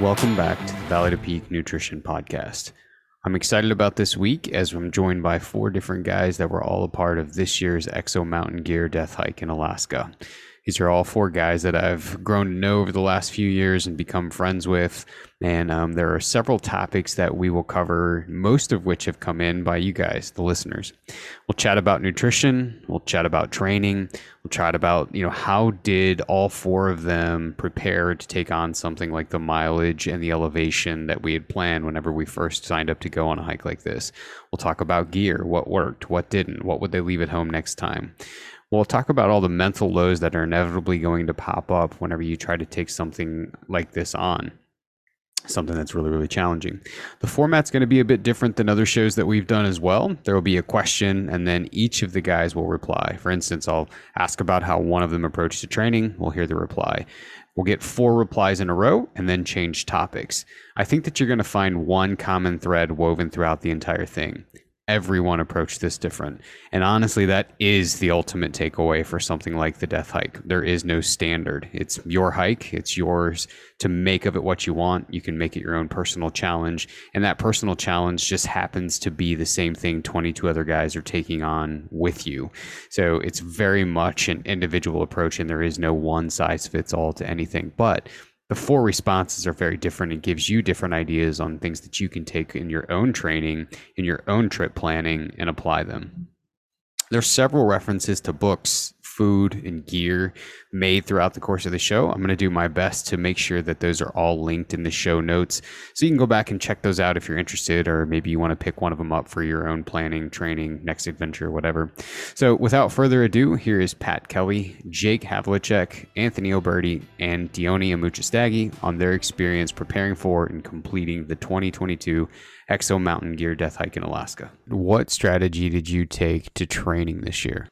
Welcome back to the Valley to Peak Nutrition Podcast. I'm excited about this week as I'm joined by four different guys that were all a part of this year's Exo Mountain Gear Death Hike in Alaska. These are all four guys that I've grown to know over the last few years and become friends with. And there are several topics that we will cover, most of which have come in by you guys, the listeners. We'll chat about nutrition. We'll chat about training. We'll chat about, how did all four of them prepare to take on something like the mileage and the elevation that we had planned whenever we first signed up to go on a hike like this. We'll talk about gear, what worked, what didn't, what would they leave at home next time. We'll talk about all the mental lows that are inevitably going to pop up whenever you try to take something like this on. Something that's really, really challenging. The format's going to be a bit different than other shows that we've done as well. There will be a question and then each of the guys will reply. For instance, I'll ask about how one of them approached the training. We'll hear the reply. We'll get four replies in a row and then change topics. I think that you're going to find one common thread woven throughout the entire thing. Everyone approached this different. And honestly, that is the ultimate takeaway for something like the Death Hike. There is no standard. It's your hike. It's yours to make of it what you want. You can make it your own personal challenge. And that personal challenge just happens to be the same thing 22 other guys are taking on with you. So it's very much an individual approach and there is no one size fits all to anything. But the four responses are very different. It gives you different ideas on things that you can take in your own training, in your own trip planning, and apply them. There's several references to books, food, and gear made throughout the course of the show. I'm going to do my best to make sure that those are all linked in the show notes. So you can go back and check those out if you're interested, or maybe you want to pick one of them up for your own planning, training, next adventure, whatever. So without further ado, here is Pat Kelly, Jake Havlicek, Anthony Oberti, and Dione Amuchastaghi on their experience preparing for and completing the 2022 Exo Mountain Gear Death Hike in Alaska. What strategy did you take to training this year?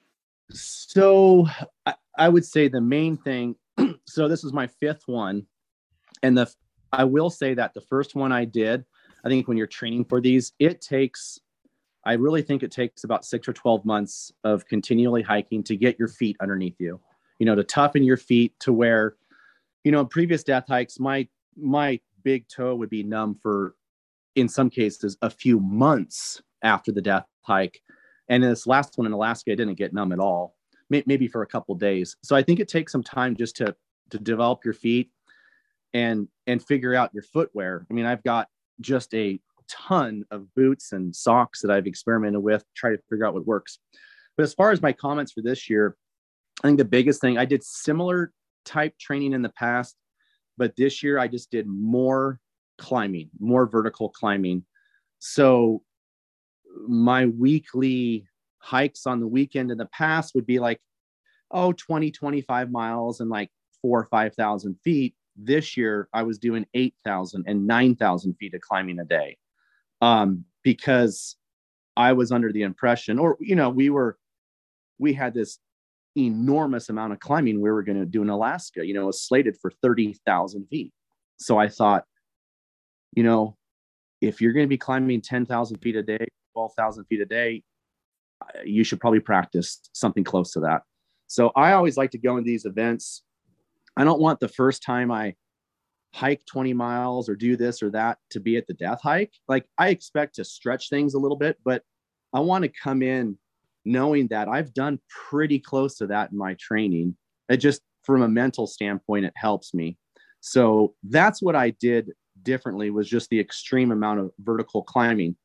So I would say the main thing, so this is my fifth one. And I will say that the first one I did, I think when you're training for these, I really think it takes about 6 or 12 months of continually hiking to get your feet underneath you, to toughen your feet to where, in previous death hikes, my big toe would be numb for, in some cases, a few months after the death hike. And in this last one in Alaska, I didn't get numb at all, maybe for a couple of days. So I think it takes some time just to develop your feet and figure out your footwear. I mean, I've got just a ton of boots and socks that I've experimented with, try to figure out what works. But as far as my comments for this year, I think the biggest thing, I did similar type training in the past, but this year I just did more climbing, more vertical climbing. So my weekly hikes on the weekend in the past would be like, 20, 25 miles and like 4,000 or 5,000 feet. This year I was doing 8,000 and 9,000 feet of climbing a day. Because I was under the impression, or, we had this enormous amount of climbing we were going to do in Alaska, it was slated for 30,000 feet. So I thought, if you're going to be climbing 10,000 feet a day, 12,000 feet a day, you should probably practice something close to that. So I always like to go in these events. I don't want the first time I hike 20 miles or do this or that to be at the death hike. Like, I expect to stretch things a little bit, but I want to come in knowing that I've done pretty close to that in my training. It just, from a mental standpoint, it helps me. So that's what I did differently, was just the extreme amount of vertical climbing.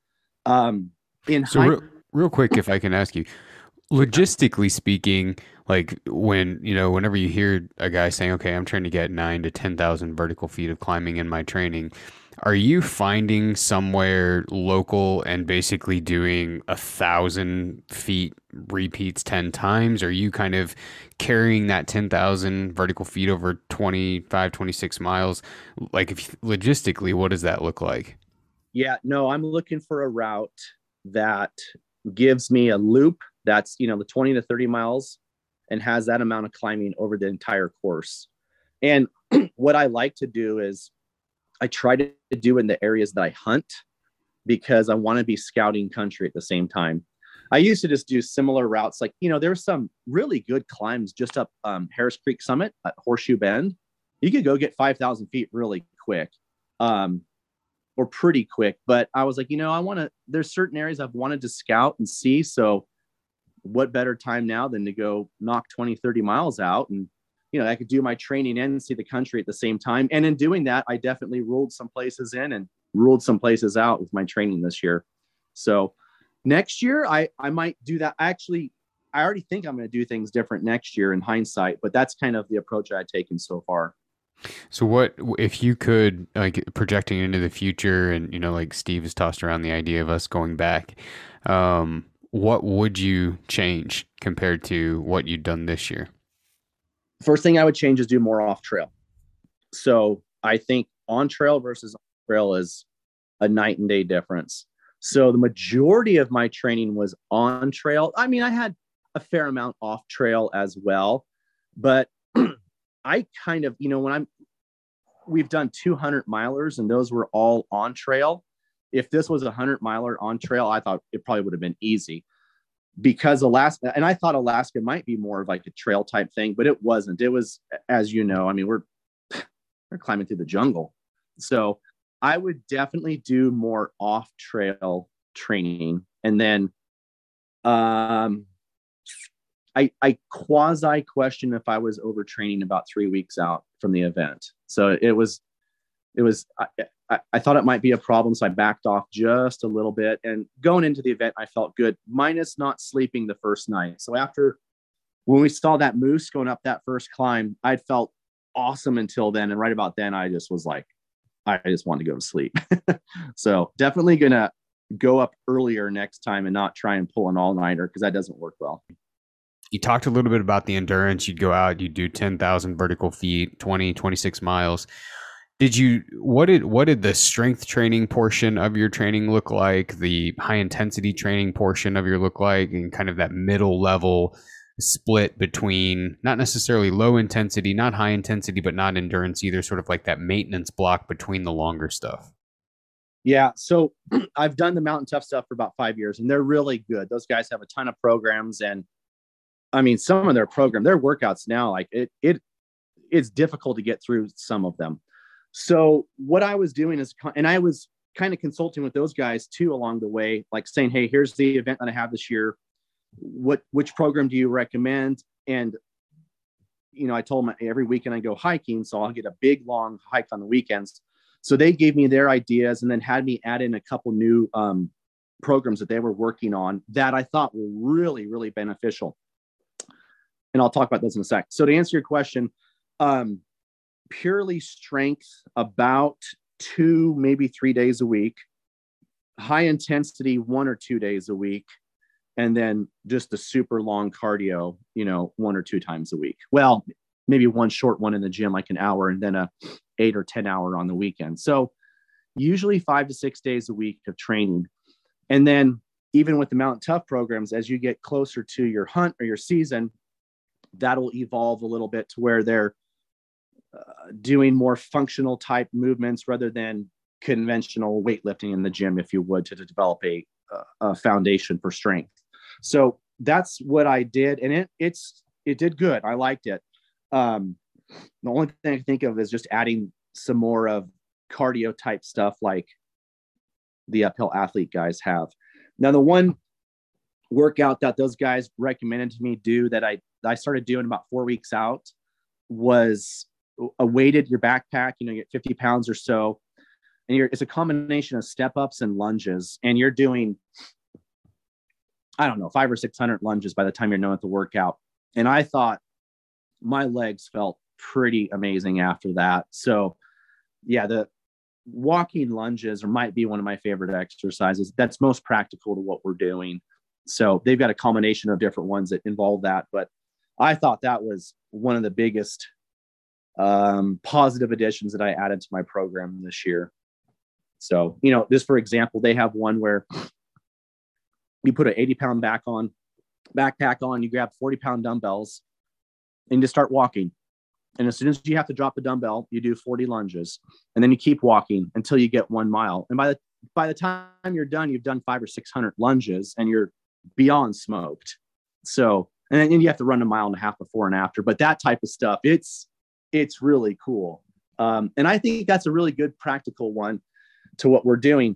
Real quick, if I can ask you, logistically speaking, like whenever you hear a guy saying, okay, I'm trying to get 9,000 to 10,000 vertical feet of climbing in my training, are you finding somewhere local and basically doing 1,000 feet repeats 10 times? Are you kind of carrying that 10,000 vertical feet over 25, 26 miles? Like, logistically, what does that look like? Yeah, no, I'm looking for a route that gives me a loop that's, the 20 to 30 miles and has that amount of climbing over the entire course. And what I like to do is I try to do in the areas that I hunt, because I want to be scouting country at the same time. I used to just do similar routes. Like, there's some really good climbs just up Harris Creek Summit at Horseshoe Bend. You could go get 5,000 feet really quick. or pretty quick. But I was like, you know, I want to, there's certain areas I've wanted to scout and see. So what better time now than to go knock 20, 30 miles out? And, you know, I could do my training and see the country at the same time. And in doing that, I definitely ruled some places in and ruled some places out with my training this year. So next year, I might do that. Actually, I already think I'm going to do things different next year in hindsight, but that's kind of the approach I've taken so far. So what, if you could, like, projecting into the future, and, you know, like Steve has tossed around the idea of us going back, what would you change compared to what you've done this year? First thing I would change is do more off trail. So I think on trail versus off trail is a night and day difference. So the majority of my training was on trail. I mean, I had a fair amount off trail as well, but I kind of, you know, when we've done 200 milers and those were all on trail. If this was 100 miler on trail, I thought it probably would have been easy, because Alaska, and I thought Alaska might be more of like a trail type thing, but it wasn't. It was, as you know, I mean, we're climbing through the jungle. So I would definitely do more off trail training. And then, I quasi question if I was overtraining about 3 weeks out from the event. So it was, I thought it might be a problem. So I backed off just a little bit, and going into the event, I felt good, minus not sleeping the first night. So after, when we saw that moose going up that first climb, I felt awesome until then. And right about then I just was like, I just wanted to go to sleep. So definitely going to go up earlier next time and not try and pull an all nighter, because that doesn't work well. You talked a little bit about the endurance. You'd go out, you'd do 10,000 vertical feet, 26 miles. What did the strength training portion of your training look like? The high intensity training portion of your look like, and kind of that middle level split between not necessarily low intensity, not high intensity, but not endurance either, sort of like that maintenance block between the longer stuff. Yeah. So I've done the Mountain Tough stuff for about 5 years, and they're really good. Those guys have a ton of programs, and I mean, some of their workouts now, like it's difficult to get through some of them. So what I was doing is, and I was kind of consulting with those guys too along the way, like saying, hey, here's the event that I have this year. Which program do you recommend? And, you know, I told them every weekend I go hiking, so I'll get a big long hike on the weekends. So they gave me their ideas and then had me add in a couple new programs that they were working on that I thought were really, really beneficial. And I'll talk about those in a sec. So to answer your question, purely strength about 2, maybe 3 days a week, high intensity 1 or 2 days a week, and then just the super long cardio, you know, 1 or 2 times a week. Well, maybe one short one in the gym, like an hour, and then a 8 or 10 hour on the weekend. So usually 5 to 6 days a week of training. And then even with the Mountain Tough programs, as you get closer to your hunt or your season, that'll evolve a little bit to where they're doing more functional type movements rather than conventional weightlifting in the gym, if you would, to develop a foundation for strength. So that's what I did. And it did good. I liked it. The only thing I think of is just adding some more of cardio type stuff like the Uphill Athlete guys have. Now, the one workout that those guys recommended to me do that I started doing about 4 weeks out was a weighted, your backpack, you know, you get 50 pounds or so. And it's a combination of step ups and lunges. And you're doing, I don't know, 500 or 600 lunges by the time you're done with the workout. And I thought my legs felt pretty amazing after that. So yeah, the walking lunges might be one of my favorite exercises. That's most practical to what we're doing. So they've got a combination of different ones that involve that, but I thought that was one of the biggest positive additions that I added to my program this year. So, you know, this, for example, they have one where you put an 80-pound backpack on, you grab 40-pound dumbbells, and you start walking. And as soon as you have to drop the dumbbell, you do 40 lunges, and then you keep walking until you get 1 mile. And by the time you're done, you've done 500 or 600 lunges, and you're beyond smoked. So, and then you have to run 1.5 miles before and after. But that type of stuff, it's really cool. And I think that's a really good practical one to what we're doing.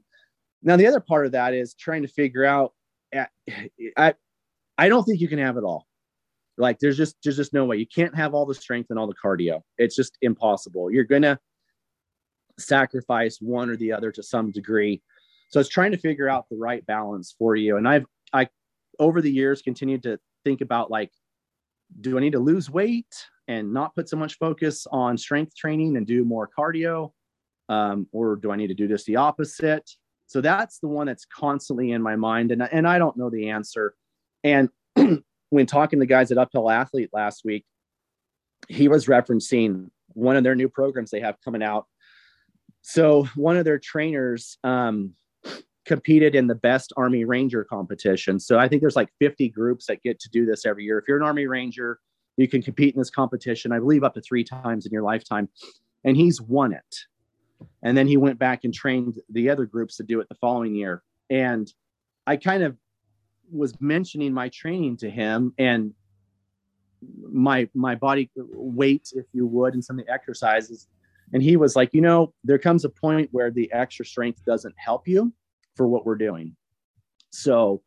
Now, the other part of that is trying to figure out, I don't think you can have it all. Like there's just no way. You can't have all the strength and all the cardio. It's just impossible. You're going to sacrifice one or the other to some degree. So it's trying to figure out the right balance for you. And I over the years continued to think about, like, do I need to lose weight and not put so much focus on strength training and do more cardio? Or do I need to do just the opposite? So that's the one that's constantly in my mind. And I don't know the answer. And when talking to guys at Uphill Athlete last week, he was referencing one of their new programs they have coming out. So one of their trainers competed in the best Army Ranger competition. So I think there's like 50 groups that get to do this every year. If you're an Army Ranger, you can compete in this competition, I believe up to 3 times in your lifetime. And he's won it. And then he went back and trained the other groups to do it the following year. And I kind of was mentioning my training to him and my body weight, if you would, and some of the exercises. And he was like, you know, there comes a point where the extra strength doesn't help you for what we're doing. So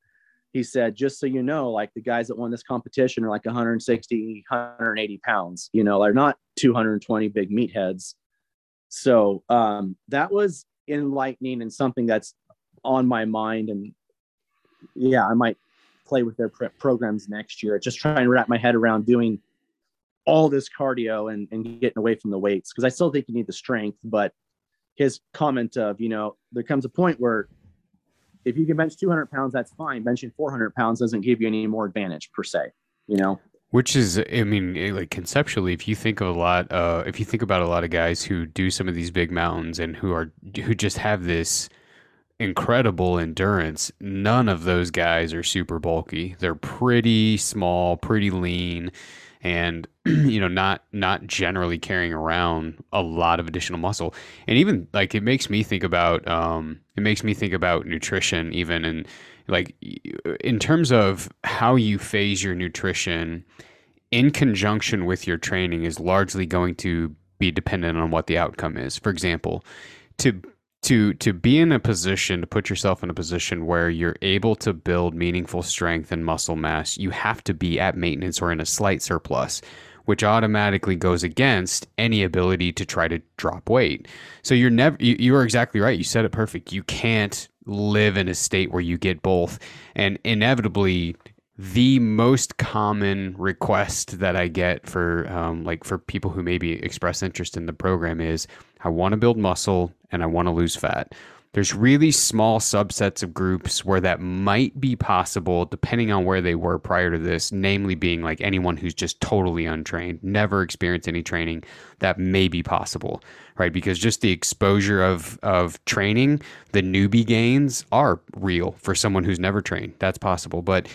he said, just so you know, like the guys that won this competition are like 160, 180 pounds, you know, they're not 220 big meatheads. So that was enlightening and something that's on my mind. And yeah, I might play with their programs next year. Just trying to wrap my head around doing all this cardio and getting away from the weights. Cause I still think you need the strength, but his comment of, you know, there comes a point where if you can bench 200 pounds, that's fine. Benching 400 pounds doesn't give you any more advantage per se, you know? Which is, I mean, like conceptually, if you think of a lot, if you think about a lot of guys who do some of these big mountains and who just have this incredible endurance, none of those guys are super bulky. They're pretty small, pretty lean, and you know, not generally carrying around a lot of additional muscle. And even like it makes me think about nutrition even, and like in terms of how you phase your nutrition in conjunction with your training is largely going to be dependent on what the outcome is. For example, to be in a position, to put yourself in a position where you're able to build meaningful strength and muscle mass, you have to be at maintenance or in a slight surplus, which automatically goes against any ability to try to drop weight. So you're never, you are exactly right. You said it perfect. You can't live in a state where you get both. And inevitably, the most common request that I get for people who maybe express interest in the program is, I want to build muscle and I want to lose fat. There's really small subsets of groups where that might be possible depending on where they were prior to this, namely being like anyone who's just totally untrained, never experienced any training, that may be possible, right? Because just the exposure of training, the newbie gains are real for someone who's never trained. That's possible. But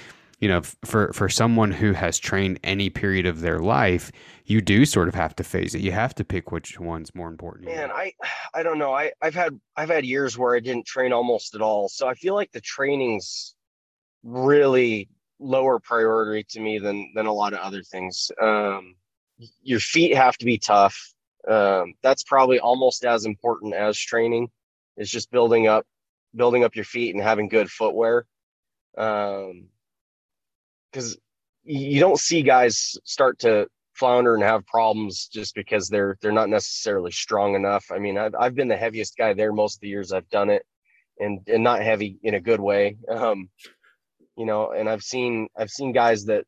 you know, for someone who has trained any period of their life, you do sort of have to phase it. You have to pick which one's more important. Man, I don't know. I've had years where I didn't train almost at all. So I feel like the training's really lower priority to me than a lot of other things. Your feet have to be tough. That's probably almost as important as training, is just building up your feet and having good footwear. Because you don't see guys start to flounder and have problems just because they're not necessarily strong enough. I mean, I've been the heaviest guy there most of the years I've done it, and not heavy in a good way, you know. And I've seen guys that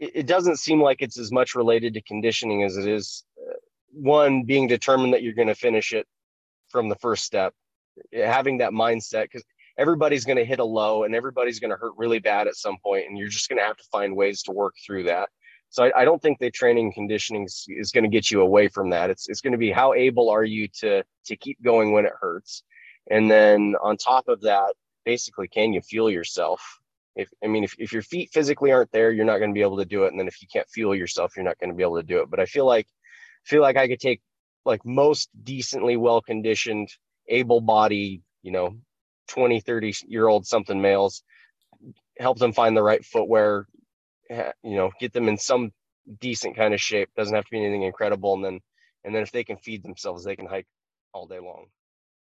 it doesn't seem like it's as much related to conditioning as it is one being determined that you're going to finish it from the first step, having that mindset, because everybody's going to hit a low and everybody's going to hurt really bad at some point. And you're just going to have to find ways to work through that. So I don't think that training conditioning is going to get you away from that. It's going to be, how able are you to keep going when it hurts? And then on top of that, basically, can you fuel yourself? If your feet physically aren't there, you're not going to be able to do it. And then if you can't fuel yourself, you're not going to be able to do it. But I feel like I could take like most decently well-conditioned, able-bodied, you know, 20, 30 year old something males, help them find the right footwear, you know, get them in some decent kind of shape. Doesn't have to be anything incredible. And then And then if they can feed themselves, they can hike all day long.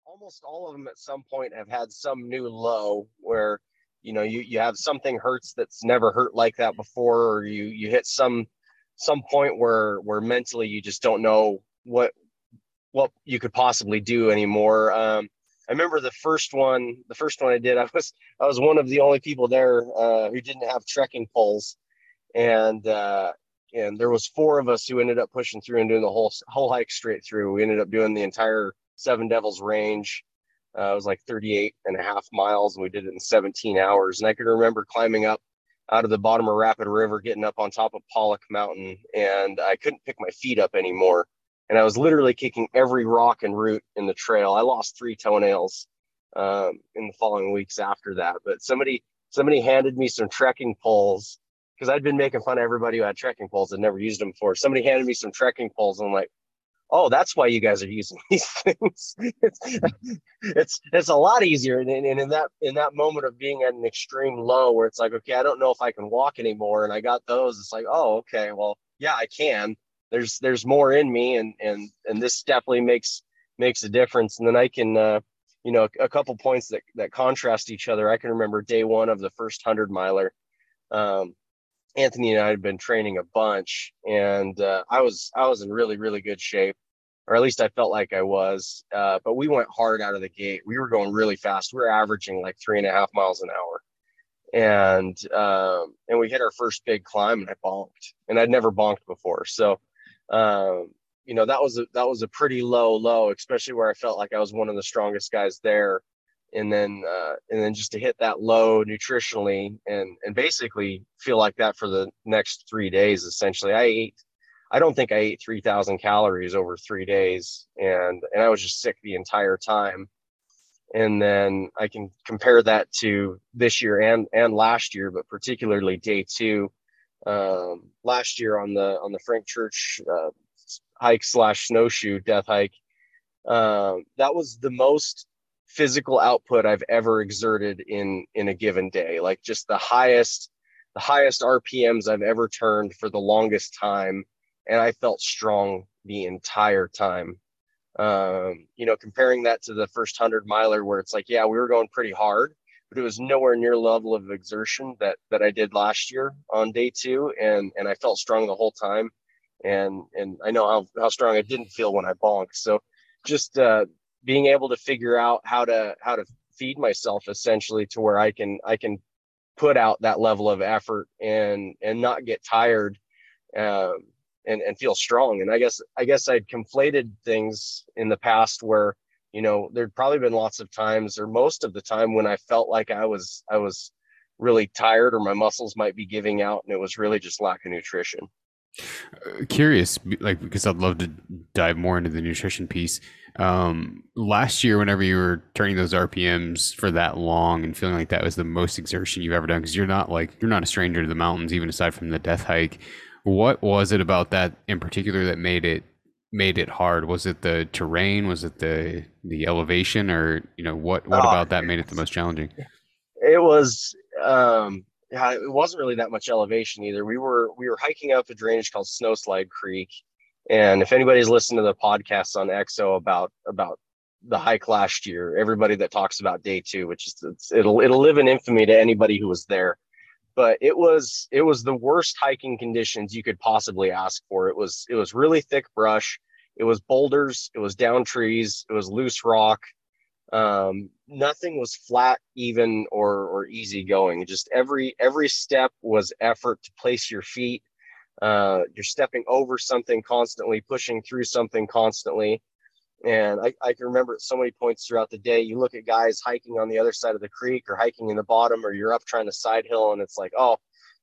Almost all of them at some point have had some new low where, you know, you have something hurts that's never hurt like that before, or you hit some point where mentally you just don't know what you could possibly do anymore. I remember the first one I did, I was one of the only people there who didn't have trekking poles, and there was 4 of us who ended up pushing through and doing the whole hike straight through. We ended up doing the entire Seven Devils Range. It was like 38.5 miles, and we did it in 17 hours. And I can remember climbing up out of the bottom of Rapid River, getting up on top of Pollock Mountain, and I couldn't pick my feet up anymore. And I was literally kicking every rock and root in the trail. I lost 3 toenails in the following weeks after that. But somebody handed me some trekking poles, because I'd been making fun of everybody who had trekking poles and never used them before. Somebody handed me some trekking poles, and I'm like, oh, that's why you guys are using these things. it's a lot easier. And in that moment of being at an extreme low where it's like, okay, I don't know if I can walk anymore, and I got those, it's like, oh, okay, well, yeah, I can. There's more in me, and this definitely makes a difference. And then I can, a couple points that contrast each other. I can remember day one of the first 100-miler. Anthony and I had been training a bunch, and I was in really, really good shape, or at least I felt like I was, but we went hard out of the gate. We were going really fast. We were averaging like 3.5 miles an hour. And we hit our first big climb, and I bonked, and I'd never bonked before. So, that was a pretty low, especially where I felt like I was one of the strongest guys there. And then just to hit that low nutritionally and basically feel like that for the next 3 days, essentially. I don't think I ate 3,000 calories over 3 days, and I was just sick the entire time. And then I can compare that to this year and last year, but particularly day 2, last year on the Frank Church hike / snowshoe death hike. That was the most physical output I've ever exerted in a given day, like just the highest RPMs I've ever turned for the longest time. And I felt strong the entire time. Comparing that to the first 100-miler where it's like, yeah, we were going pretty hard, but it was nowhere near level of exertion that I did last year on day 2. And I felt strong the whole time. And I know how strong I didn't feel when I bonked. So just, being able to figure out how to feed myself, essentially, to where I can put out that level of effort and not get tired, and feel strong. And I guess I'd conflated things in the past where, there'd probably been lots of times, or most of the time, when I felt like I was really tired, or my muscles might be giving out, and it was really just lack of nutrition. Curious, because I'd love to dive more into the nutrition piece. Last year, whenever you were turning those RPMs for that long and feeling like that was the most exertion you've ever done, because you're not a stranger to the mountains, even aside from the death hike. What was it about that in particular that made it hard? Was it the terrain? Was it the elevation? Or what about that made it the most challenging? It was. Yeah, it wasn't really that much elevation either. We were hiking up a drainage called Snowslide Creek, and if anybody's listened to the podcast on Exo about the hike last year, everybody that talks about day 2, which is it'll live in infamy to anybody who was there. But it was the worst hiking conditions you could possibly ask for. It was really thick brush, it was boulders, it was down trees, it was loose rock. Nothing was flat, even, or easy going. Just every step was effort to place your feet. You're stepping over something constantly, pushing through something constantly. And I can remember at so many points throughout the day, you look at guys hiking on the other side of the creek, or hiking in the bottom, or you're up trying to side hill, and it's like, oh,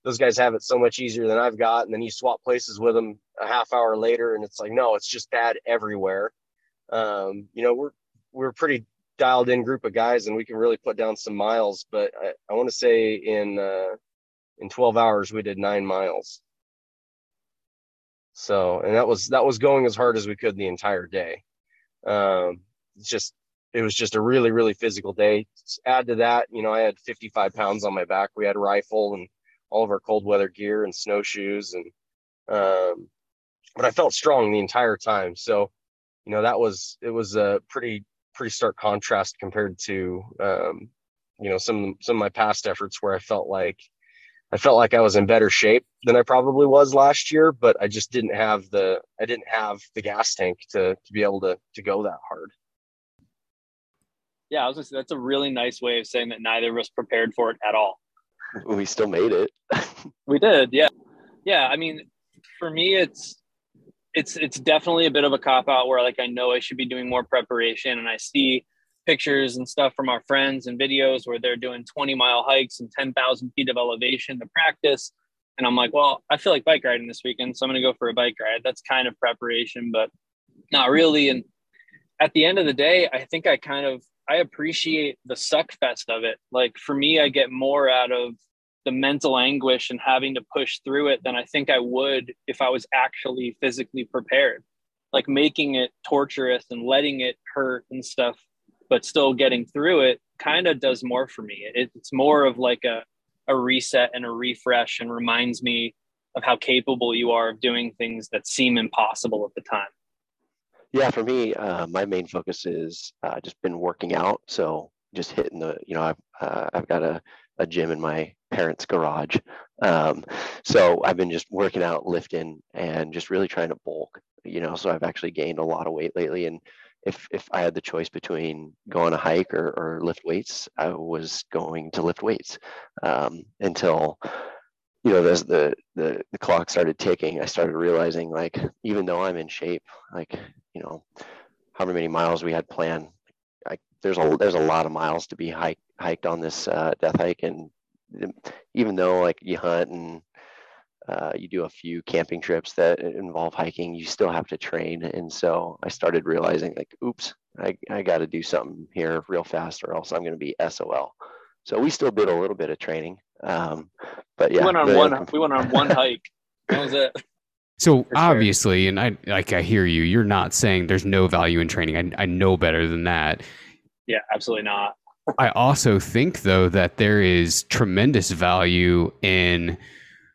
those guys have it so much easier than I've got. And then you swap places with them a half hour later, and it's like, no, it's just bad everywhere. We're pretty dialed in group of guys, and we can really put down some miles, but I want to say in 12 hours we did 9 miles. So, and that was going as hard as we could the entire day. It was just a really, really physical day. Add to that, I had 55 pounds on my back. We had a rifle and all of our cold weather gear and snowshoes, and but I felt strong the entire time. So, you know, that was, it was a pretty stark contrast compared to, you know, some of my past efforts where I felt like I was in better shape than I probably was last year, but I just didn't have the, gas tank to be able to go that hard. Yeah, I was gonna say, that's a really nice way of saying that neither of us prepared for it at all. We still made it. We did, yeah. Yeah, I mean, for me, it's definitely a bit of a cop-out where, like, I know I should be doing more preparation, and I see pictures and stuff from our friends and videos where they're doing 20-mile hikes and 10,000 feet of elevation to practice. And I'm like, well, I feel like bike riding this weekend, so I'm going to go for a bike ride. That's kind of preparation, but not really. And at the end of the day, I think I appreciate the suck fest of it. Like, for me, I get more out of the mental anguish and having to push through it than I think I would if I was actually physically prepared, like making it torturous and letting it hurt and stuff, but still getting through it kind of does more for me. It's more of like a reset and a refresh, and reminds me of how capable you are of doing things that seem impossible at the time. Yeah, for me, my main focus is just been working out. So just hitting the, you know, I've got a gym in my parents' garage. So I've been just working out, lifting, and just really trying to bulk, you know, so I've actually gained a lot of weight lately. And if I had the choice between going on a hike or lift weights, I was going to lift weights until, you know, as the clock started ticking, I started realizing, like, even though I'm in shape, like, you know, however many miles we had planned, there's a lot of miles to be hiked on this death hike. And even though, like, you hunt and you do a few camping trips that involve hiking, you still have to train. And so I started realizing, like, oops, I got to do something here real fast, or else I'm going to be SOL. So we still did a little bit of training. But yeah, we went on one hike. That was it. So obviously, and I hear you, you're not saying there's no value in training. I know better than that. Yeah, absolutely not. I also think, though, that there is tremendous value in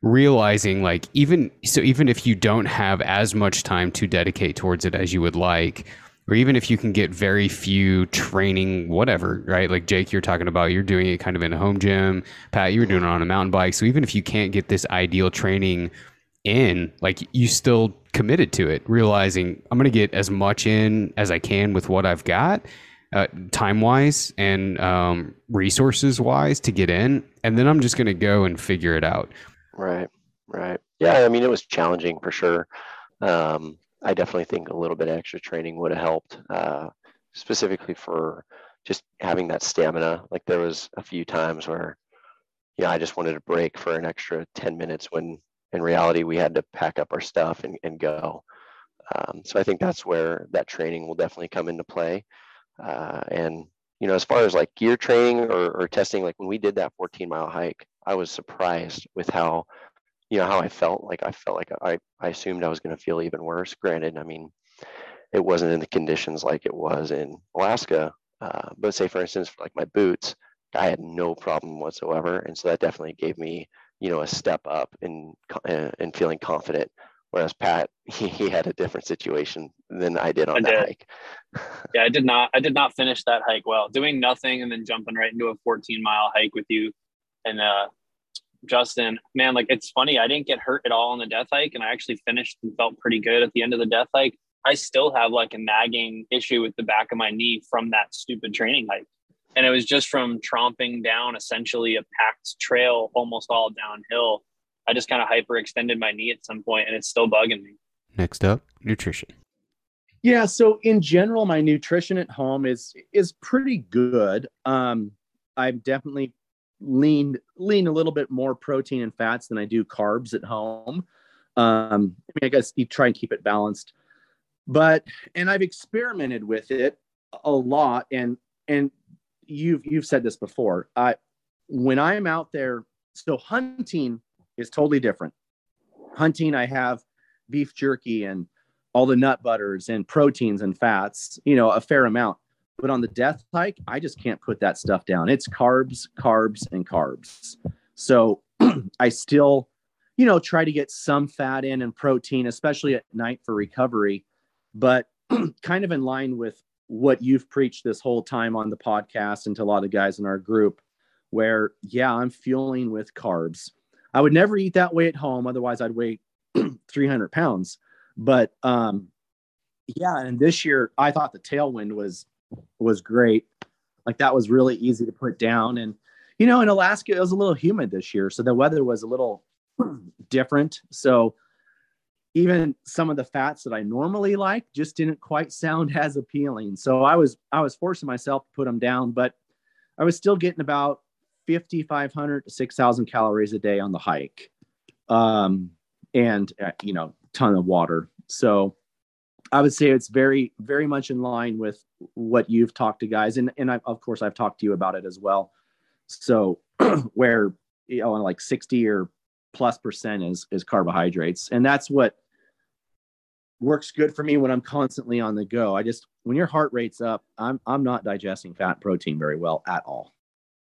realizing, like, even if you don't have as much time to dedicate towards it as you would like, or even if you can get very few training, whatever, right? Like, Jake, you're talking about, you're doing it kind of in a home gym. Pat, you were doing it on a mountain bike. So even if you can't get this ideal training in, like, you still committed to it, realizing I'm going to get as much in as I can with what I've got, time wise and resources wise to get in. And then I'm just going to go and figure it out. Right. Yeah. I mean, it was challenging for sure. I definitely think a little bit of extra training would have helped, specifically for just having that stamina. Like, there was a few times where, you know, I just wanted a break for an extra 10 minutes when in reality we had to pack up our stuff and go. So I think that's where that training will definitely come into play. And, you know, as far as like gear training or testing, like when we did that 14-mile hike, I was surprised with how, you know, how I felt. Like, I assumed I was going to feel even worse. Granted, I mean, it wasn't in the conditions like it was in Alaska, but say, for instance, for like my boots, I had no problem whatsoever. And so that definitely gave me, you know, a step up in feeling confident. Whereas Pat, he had a different situation than I did on that hike. Yeah, I did not finish that hike well. Doing nothing and then jumping right into a 14-mile hike with you and Justin, man, like, it's funny, I didn't get hurt at all on the death hike, and I actually finished and felt pretty good at the end of the death hike. I still have like a nagging issue with the back of my knee from that stupid training hike, and it was just from tromping down essentially a packed trail almost all downhill. I just kind of hyperextended my knee at some point, and it's still bugging me. Next up, nutrition. Yeah, so in general, my nutrition at home is pretty good. I'm definitely lean a little bit more protein and fats than I do carbs at home. I mean, I guess you try and keep it balanced, and I've experimented with it a lot. And you've said this before, when I'm out there, so hunting is totally different. Hunting, I have beef jerky and all the nut butters and proteins and fats, you know, a fair amount. But on the death hike, I just can't put that stuff down. It's carbs, carbs, and carbs. So I still, you know, try to get some fat in and protein, especially at night for recovery. But kind of in line with what you've preached this whole time on the podcast and to a lot of guys in our group, where, yeah, I'm fueling with carbs. I would never eat that way at home. Otherwise I'd weigh 300 pounds. But yeah. And this year I thought the Tailwind was great. Like, that was really easy to put down. And, you know, in Alaska, it was a little humid this year. So the weather was a little different. So even some of the fats that I normally like just didn't quite sound as appealing. So I was forcing myself to put them down, but I was still getting about 5,500 to 6,000 calories a day on the hike. And, you know, ton of water. So I would say it's very, very much in line with what you've talked to guys. And I, of course, I've talked to you about it as well. So where, you know, like 60 or plus percent is carbohydrates. And that's what works good for me when I'm constantly on the go. I just, when your heart rate's up, I'm not digesting fat and protein very well at all.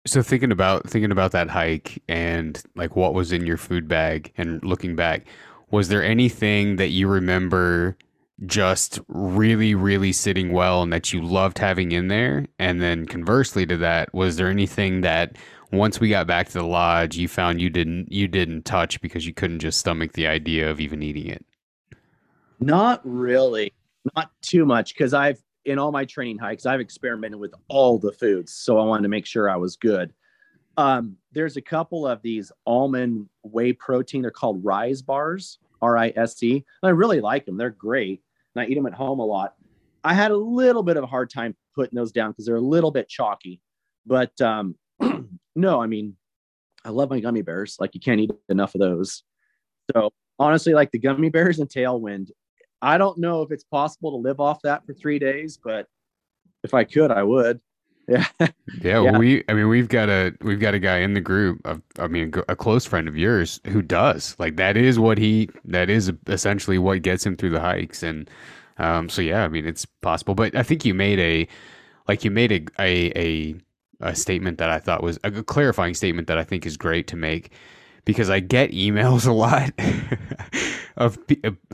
So thinking about that hike and like what was in your food bag and looking back, was there anything that you remember just really, really sitting well and that you loved having in there? And then conversely to that, was there anything that once we got back to the lodge, you found you didn't touch because you couldn't just stomach the idea of even eating it? Not really, not too much. 'Cause in all my training hikes, I've experimented with all the foods. So I wanted to make sure I was good. There's a couple of these almond whey protein. They're called RISE bars, RISE. And I really like them. They're great. And I eat them at home a lot. I had a little bit of a hard time putting those down because they're a little bit chalky, but, no, I mean, I love my gummy bears. Like, you can't eat enough of those. So honestly, like the gummy bears and Tailwind, I don't know if it's possible to live off that for 3 days, but if I could, I would. Yeah. Yeah. We've got a guy in the group, a close friend of yours who does. Like, that is essentially what gets him through the hikes. And so, yeah, I mean, it's possible, but I think you made a statement that I thought was a clarifying statement that I think is great to make, because I get emails a lot of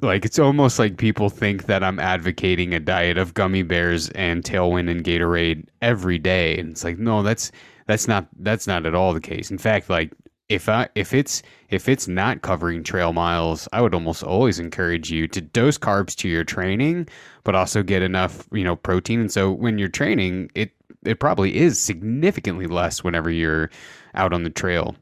like, it's almost like people think that I'm advocating a diet of gummy bears and Tailwind and Gatorade every day. And it's like, no, that's not at all the case. In fact, like if it's not covering trail miles, I would almost always encourage you to dose carbs to your training, but also get enough, you know, protein. And so when you're training, it probably is significantly less whenever you're out on the trail.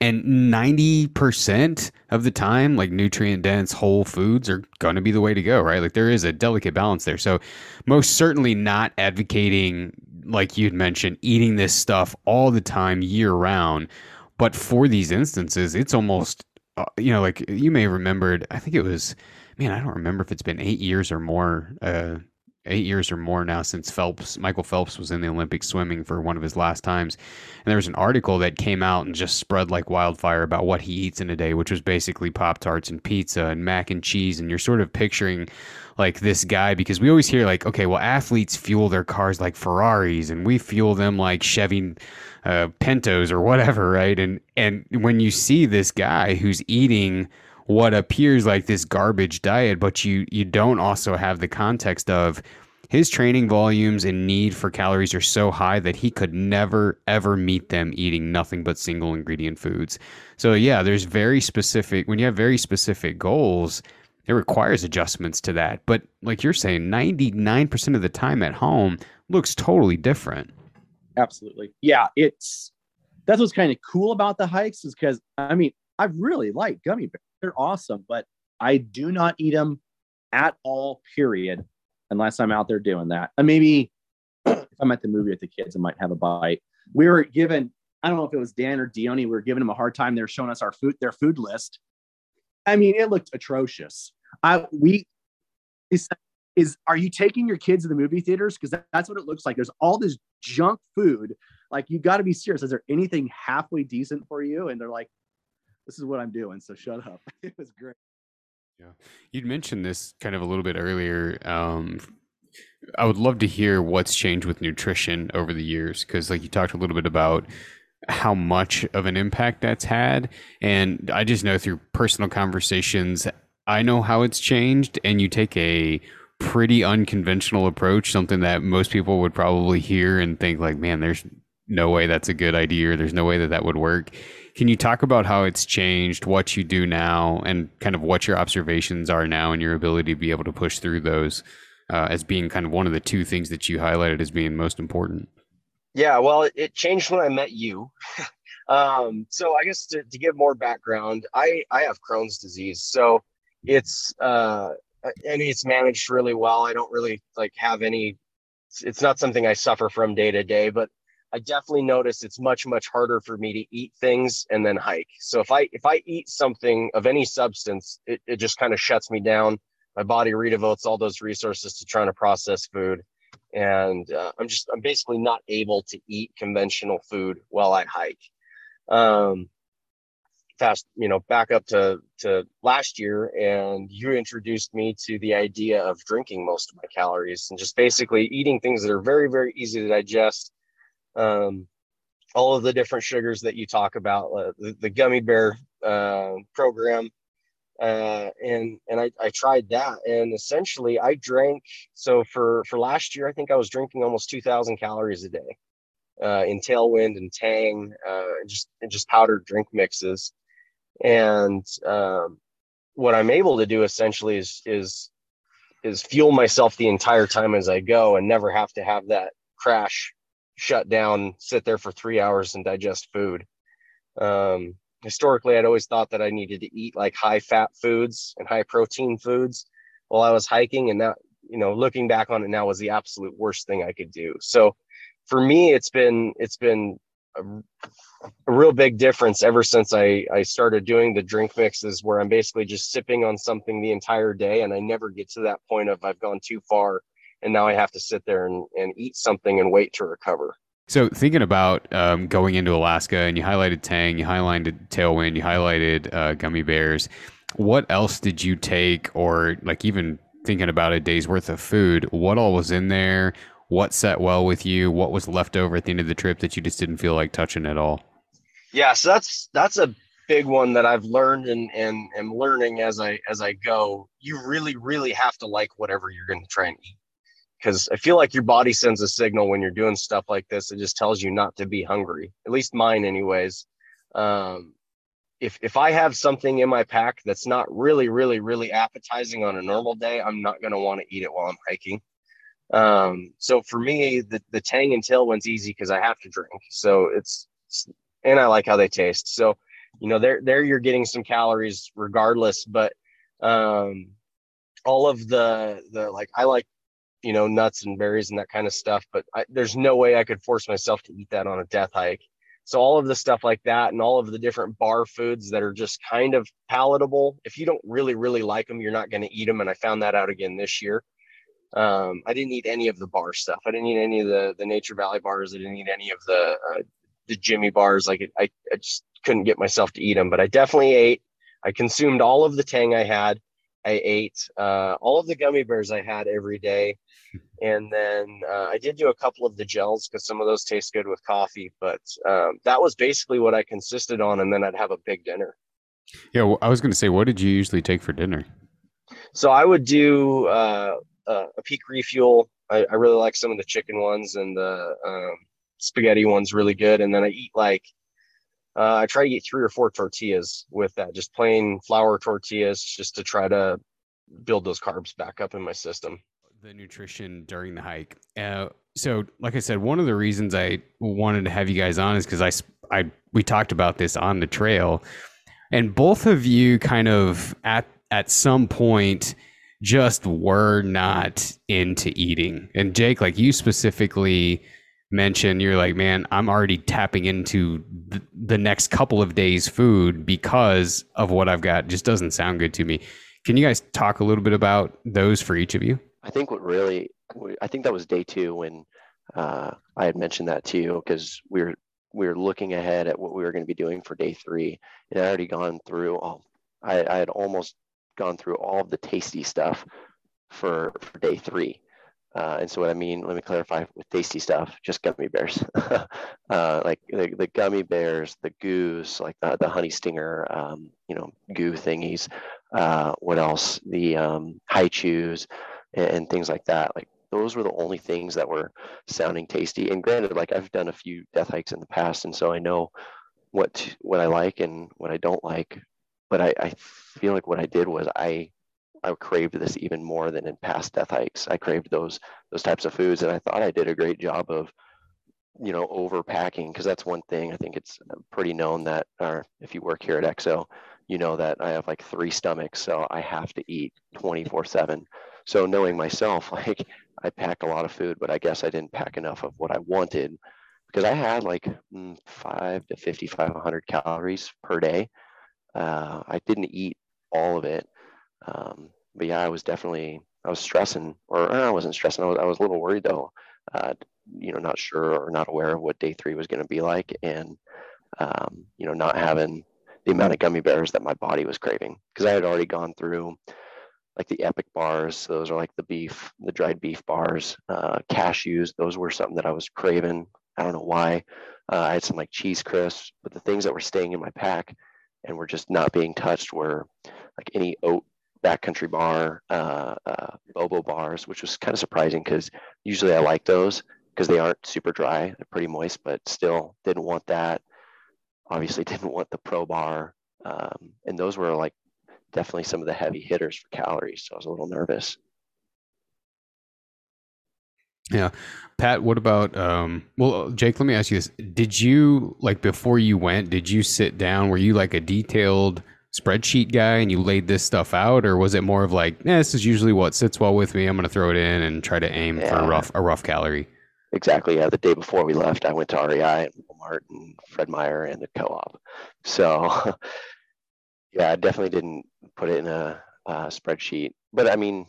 And 90% of the time, like, nutrient dense whole foods are going to be the way to go, right? Like, there is a delicate balance there. So most certainly not advocating, like you'd mentioned, eating this stuff all the time year round. But for these instances, it's almost, you know, like you may have remembered, I think it was, man, I don't remember if it's been 8 years or more, 8 years or more now since Michael Phelps was in the Olympic swimming for one of his last times. And there was an article that came out and just spread like wildfire about what he eats in a day, which was basically Pop-Tarts and pizza and mac and cheese. And you're sort of picturing like this guy, because we always hear like, okay, well, athletes fuel their cars like Ferraris and we fuel them like Chevy Pintos or whatever, right? And when you see this guy who's eating what appears like this garbage diet, but you don't also have the context of his training volumes and need for calories are so high that he could never, ever meet them eating nothing but single ingredient foods. So yeah, there's very specific, when you have very specific goals, it requires adjustments to that. But like you're saying, 99% of the time at home looks totally different. Absolutely. Yeah. That's what's kind of cool about the hikes, is because, I mean, I really like gummy bears. They're awesome, but I do not eat them at all, period, unless I'm out there doing that. And maybe if I'm at the movie with the kids, I might have a bite. We were given, I don't know if it was Dan or Dione, we were giving them a hard time. They were showing us their food list. I mean, it looked atrocious. Are you taking your kids to the movie theaters? Because that's what it looks like. There's all this junk food. Like, you got to be serious. Is there anything halfway decent for you? And they're like, this is what I'm doing, so shut up. It was great. Yeah. You'd mentioned this kind of a little bit earlier. I would love to hear what's changed with nutrition over the years, because like you talked a little bit about how much of an impact that's had. And I just know through personal conversations, I know how it's changed. And you take a pretty unconventional approach, something that most people would probably hear and think like, man, there's no way that's a good idea, or there's no way that that would work. Can you talk about how it's changed, what you do now, and kind of what your observations are now and your ability to be able to push through those as being kind of one of the two things that you highlighted as being most important? Yeah, well, it changed when I met you. So I guess to give more background, I have Crohn's disease. So it's, and it's managed really well. I don't really like have any, it's not something I suffer from day to day, but I definitely notice it's much, much harder for me to eat things and then hike. So if I eat something of any substance, it just kind of shuts me down. My body redevotes all those resources to trying to process food. And I'm basically not able to eat conventional food while I hike. Fast, back up to last year, and you introduced me to the idea of drinking most of my calories and just basically eating things that are very, very easy to digest. All of the different sugars that you talk about, the gummy bear program. And I tried that, and essentially I drank. So for last year, I think I was drinking almost 2000 calories a day, in Tailwind and Tang, just powdered drink mixes. And, what I'm able to do essentially is fuel myself the entire time as I go and never have to have that crash, shut down, sit there for 3 hours and digest food. Historically, I'd always thought that I needed to eat like high fat foods and high protein foods while I was hiking. And that, looking back on it now, was the absolute worst thing I could do. So for me, it's been a real big difference ever since I started doing the drink mixes, where I'm basically just sipping on something the entire day. And I never get to that point of I've gone too far and now I have to sit there and eat something and wait to recover. So thinking about going into Alaska, and you highlighted Tang, you highlighted Tailwind, you highlighted gummy bears. What else did you take, or like even thinking about a day's worth of food, what all was in there? What sat well with you? What was left over at the end of the trip that you just didn't feel like touching at all? Yeah, so that's a big one that I've learned and am learning as I go. You really, really have to like whatever you're going to try and eat. Because I feel like your body sends a signal when you're doing stuff like this. It just tells you not to be hungry, at least mine anyways. If I have something in my pack that's not really, really, really appetizing on a normal day, I'm not going to want to eat it while I'm hiking. So for me, the Tang and Tailwind's easy because I have to drink. So and I like how they taste. So, there you're getting some calories regardless. But all of the like, I like, nuts and berries and that kind of stuff, but there's no way I could force myself to eat that on a death hike. So all of the stuff like that and all of the different bar foods that are just kind of palatable, if you don't really, really like them, you're not going to eat them. And I found that out again this year. I didn't eat any of the bar stuff. I didn't eat any of the Nature Valley bars. I didn't eat any of the Jimmy bars. Like I just couldn't get myself to eat them, but I definitely ate. I consumed all of the Tang I had. I ate all of the gummy bears I had every day. And then I did do a couple of the gels because some of those taste good with coffee. But that was basically what I consisted on. And then I'd have a big dinner. Yeah, well, I was going to say, what did you usually take for dinner? So I would do a Peak Refuel. I really like some of the chicken ones, and the spaghetti ones really good. And then I eat I try to eat 3 or 4 tortillas with that, just plain flour tortillas, just to try to build those carbs back up in my system. The nutrition during the hike. So like I said, one of the reasons I wanted to have you guys on is because we talked about this on the trail, and both of you kind of at some point just were not into eating. And Jake, like you specifically mentioned, you're like, man, I'm already tapping into the next couple of days' food because of what I've got. It just doesn't sound good to me. Can you guys talk a little bit about those for each of you? I think that was day 2 when I had mentioned that to you, because we were looking ahead at what we were going to be doing for day 3, and I already gone through all. I had almost gone through all of the tasty stuff for day 3. And so what I mean, let me clarify with tasty stuff, just gummy bears, like the gummy bears, the goose, like the honey stinger, you know, goo thingies, what else, the high chews and things like that. Like those were the only things that were sounding tasty. And granted, like I've done a few death hikes in the past. And so I know what I like and what I don't like, but I feel like what I did was I craved this even more than in past death hikes. I craved those types of foods, and I thought I did a great job of, you know, overpacking, because that's one thing I think it's pretty known that, or if you work here at Exo, you know that I have like three stomachs, so I have to eat 24/7. So knowing myself, like I pack a lot of food, but I guess I didn't pack enough of what I wanted, because I had like 500 to 5,500 calories per day. I didn't eat all of it. But yeah, I was stressing, or I wasn't stressing. I was a little worried though, you know, not sure or not aware of what day three was going to be like. And, you know, not having the amount of gummy bears that my body was craving, because I had already gone through like the Epic bars. So those are like the dried beef bars, cashews. Those were something that I was craving. I don't know why. I had some like cheese crisps, but the things that were staying in my pack and were just not being touched were like any oat, Backcountry Bar, Bobo bars, which was kind of surprising because usually I like those because they aren't super dry. They're pretty moist, but still didn't want that. Obviously didn't want the Pro Bar. And those were like definitely some of the heavy hitters for calories. So I was a little nervous. Yeah. Pat, what about, well, Jake, let me ask you this. Did you, like before you went, did you sit down? Were you like a detailed spreadsheet guy and you laid this stuff out, or was it more of like, eh, this is usually what sits well with me, I'm gonna throw it in and try to aim for a rough calorie? Exactly. Yeah, the day before we left, I went to REI and Walmart and Fred Meyer and the Co-op. So yeah, I definitely didn't put it in a spreadsheet, but I mean,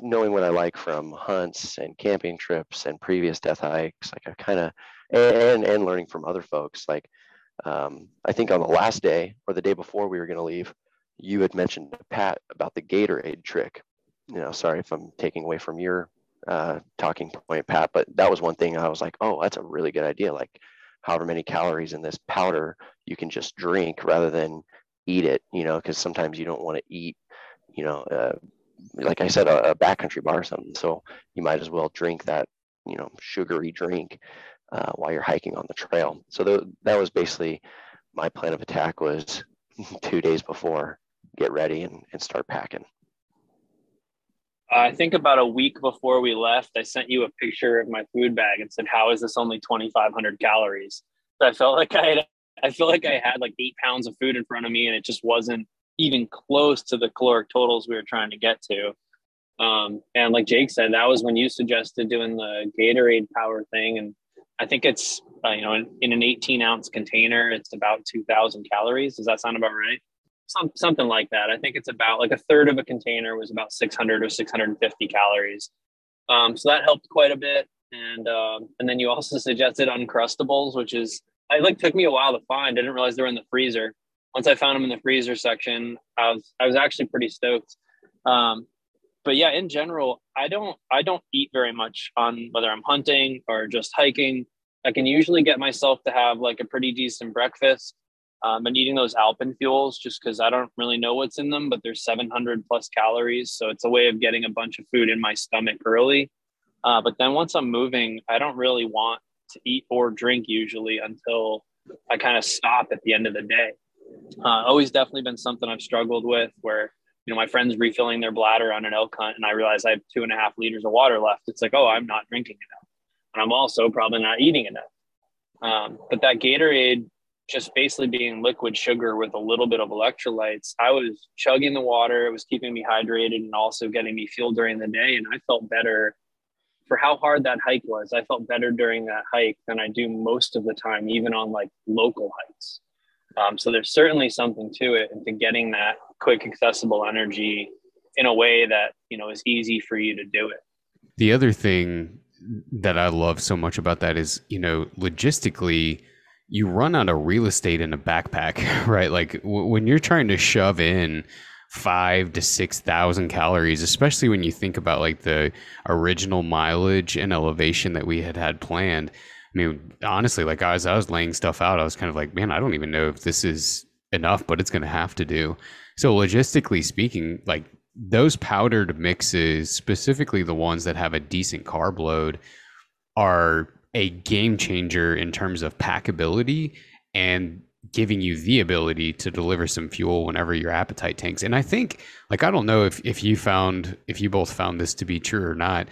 knowing what I like from hunts and camping trips and previous death hikes, like I kind of and learning from other folks, like I think on the last day or the day before we were going to leave, you had mentioned to Pat about the Gatorade trick. You know, sorry if I'm taking away from your talking point, Pat, but that was one thing I was like, oh, that's a really good idea. Like however many calories in this powder you can just drink rather than eat it, you know, because sometimes you don't want to eat, you know, like I said, a backcountry bar or something. So you might as well drink that, you know, sugary drink while you're hiking on the trail. So that was basically my plan of attack, was 2 days before, get ready and start packing. I think about a week before we left, I sent you a picture of my food bag and said, how is this only 2,500 calories? So I felt like I had like 8 pounds of food in front of me, and it just wasn't even close to the caloric totals we were trying to get to. And like Jake said, that was when you suggested doing the Gatorade power thing. And I think it's, you know, in an 18-ounce container, it's about 2,000 calories. Does that sound about right? Something like that. I think it's about like a third of a container was about 600 or 650 calories. So that helped quite a bit. And then you also suggested Uncrustables, which is, it like took me a while to find. I didn't realize they were in the freezer. Once I found them in the freezer section, I was actually pretty stoked. But yeah, in general, I don't eat very much on whether I'm hunting or just hiking. I can usually get myself to have like a pretty decent breakfast. And eating those Alpen Fuels, just because I don't really know what's in them, but they're 700 plus calories. So it's a way of getting a bunch of food in my stomach early. But then once I'm moving, I don't really want to eat or drink usually until I kind of stop at the end of the day. Always definitely been something I've struggled with, where, you know, my friend's refilling their bladder on an elk hunt and I realize I have 2.5 liters of water left. It's like, oh, I'm not drinking enough. And I'm also probably not eating enough. But that Gatorade just basically being liquid sugar with a little bit of electrolytes, I was chugging the water. It was keeping me hydrated and also getting me fuel during the day. And I felt better for how hard that hike was. I felt better during that hike than I do most of the time, even on like local hikes. So there's certainly something to it, to getting that quick, accessible energy in a way that, you know, is easy for you to do it. The other thing that I love so much about that is, you know, logistically, you run out of real estate in a backpack, right? Like when you're trying to shove in 5,000 to 6,000 calories, especially when you think about like the original mileage and elevation that we had planned. I mean, honestly, like as I was laying stuff out, I was kind of like, man, I don't even know if this is enough, but it's going to have to do. So logistically speaking, like those powdered mixes, specifically the ones that have a decent carb load, are a game changer in terms of packability and giving you the ability to deliver some fuel whenever your appetite tanks. And I think, like, I don't know if you both found this to be true or not,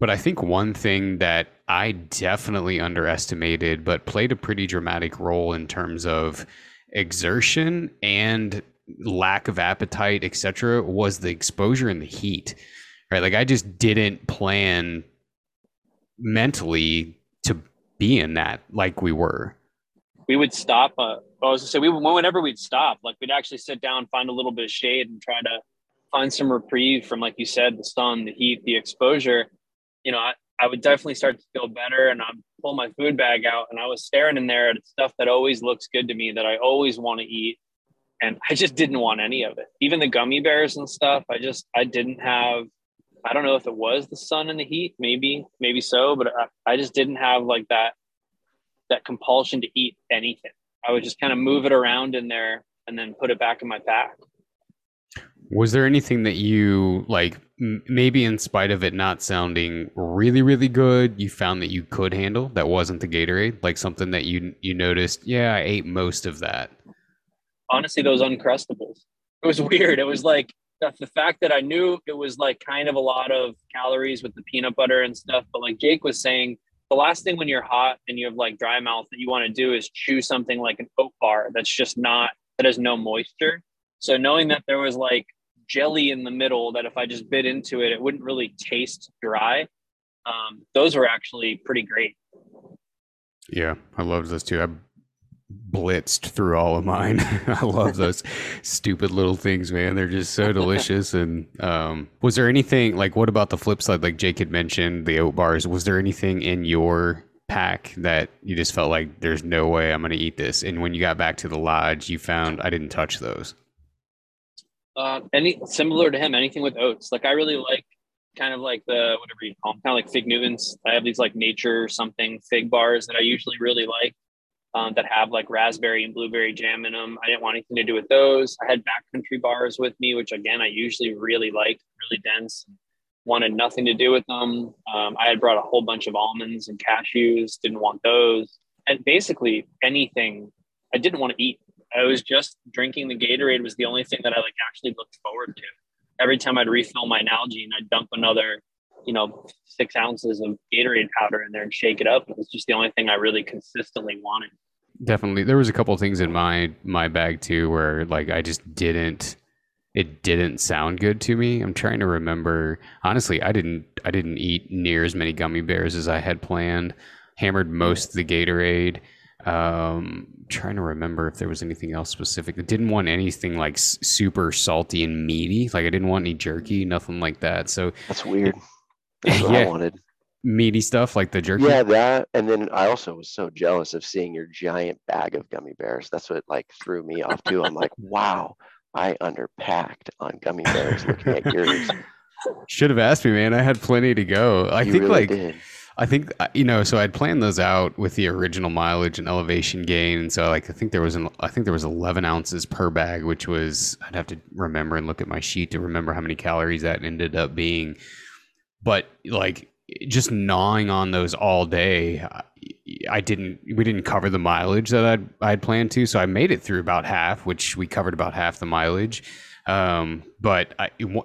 but I think one thing that I definitely underestimated, but played a pretty dramatic role in terms of exertion and lack of appetite, etc., was the exposure and the heat, right? Like I just didn't plan mentally to be in that like we were. We would stop. Whenever we'd stop, like we'd actually sit down, find a little bit of shade and try to find some reprieve from, like you said, the sun, the heat, the exposure. You know, I would definitely start to feel better, and I'd pull my food bag out and I was staring in there at stuff that always looks good to me, that I always want to eat. And I just didn't want any of it. Even the gummy bears and stuff. I didn't have, I don't know if it was the sun and the heat, maybe so, but I just didn't have like that compulsion to eat anything. I would just kind of move it around in there and then put it back in my pack. Was there anything that you like, maybe in spite of it not sounding really, really good, you found that you could handle that wasn't the Gatorade, like something that you noticed? Yeah, I ate most of that. Honestly, those Uncrustables. It was weird. It was like the fact that I knew it was like kind of a lot of calories with the peanut butter and stuff. But like Jake was saying, the last thing when you're hot and you have like dry mouth that you want to do is chew something like an oat bar that has no moisture. So knowing that there was like jelly in the middle, that if I just bit into it, it wouldn't really taste dry. Those were actually pretty great. Yeah, I loved those too. I blitzed through all of mine. I love those stupid little things, man. They're just so delicious. And was there anything, like, what about the flip side? Like Jake had mentioned the oat bars. Was there anything in your pack that you just felt like there's no way I'm going to eat this? And when you got back to the lodge, you found I didn't touch those. Similar to him, anything with oats. Like I really like kind of like the, whatever you call them, kind of like fig Newtons. I have these like nature or something fig bars that I usually really like. That have like raspberry and blueberry jam in them. I didn't want anything to do with those. I had Backcountry bars with me, which again, I usually really liked, really dense, wanted nothing to do with them. I had brought a whole bunch of almonds and cashews, didn't want those. And basically anything I didn't want to eat. I was just drinking the Gatorade was the only thing that I like actually looked forward to. Every time I'd refill my Nalgene, I'd dump another, 6 ounces of Gatorade powder in there and shake it up. It was just the only thing I really consistently wanted. Definitely. There was a couple of things in my bag too, where like, I just it didn't sound good to me. I'm trying to remember, honestly, I didn't eat near as many gummy bears as I had planned, hammered most of the Gatorade. Trying to remember if there was anything else specific. I didn't want anything like super salty and meaty. Like I didn't want any jerky, nothing like that. So that's weird. That's what I wanted. Meaty stuff like the jerky. Yeah, that. And then I also was so jealous of seeing your giant bag of gummy bears. That's what like threw me off too. I'm like, wow, I underpacked on gummy bears looking at yours. Should have asked me, man. I had plenty to go. I think, so I'd planned those out with the original mileage and elevation gain. And so like, I think there was 11 ounces per bag, which was, I'd have to remember and look at my sheet to remember how many calories that ended up being. But like just gnawing on those all day, we didn't cover the mileage that I'd planned to. So I made it through about half, which we covered about half the mileage. But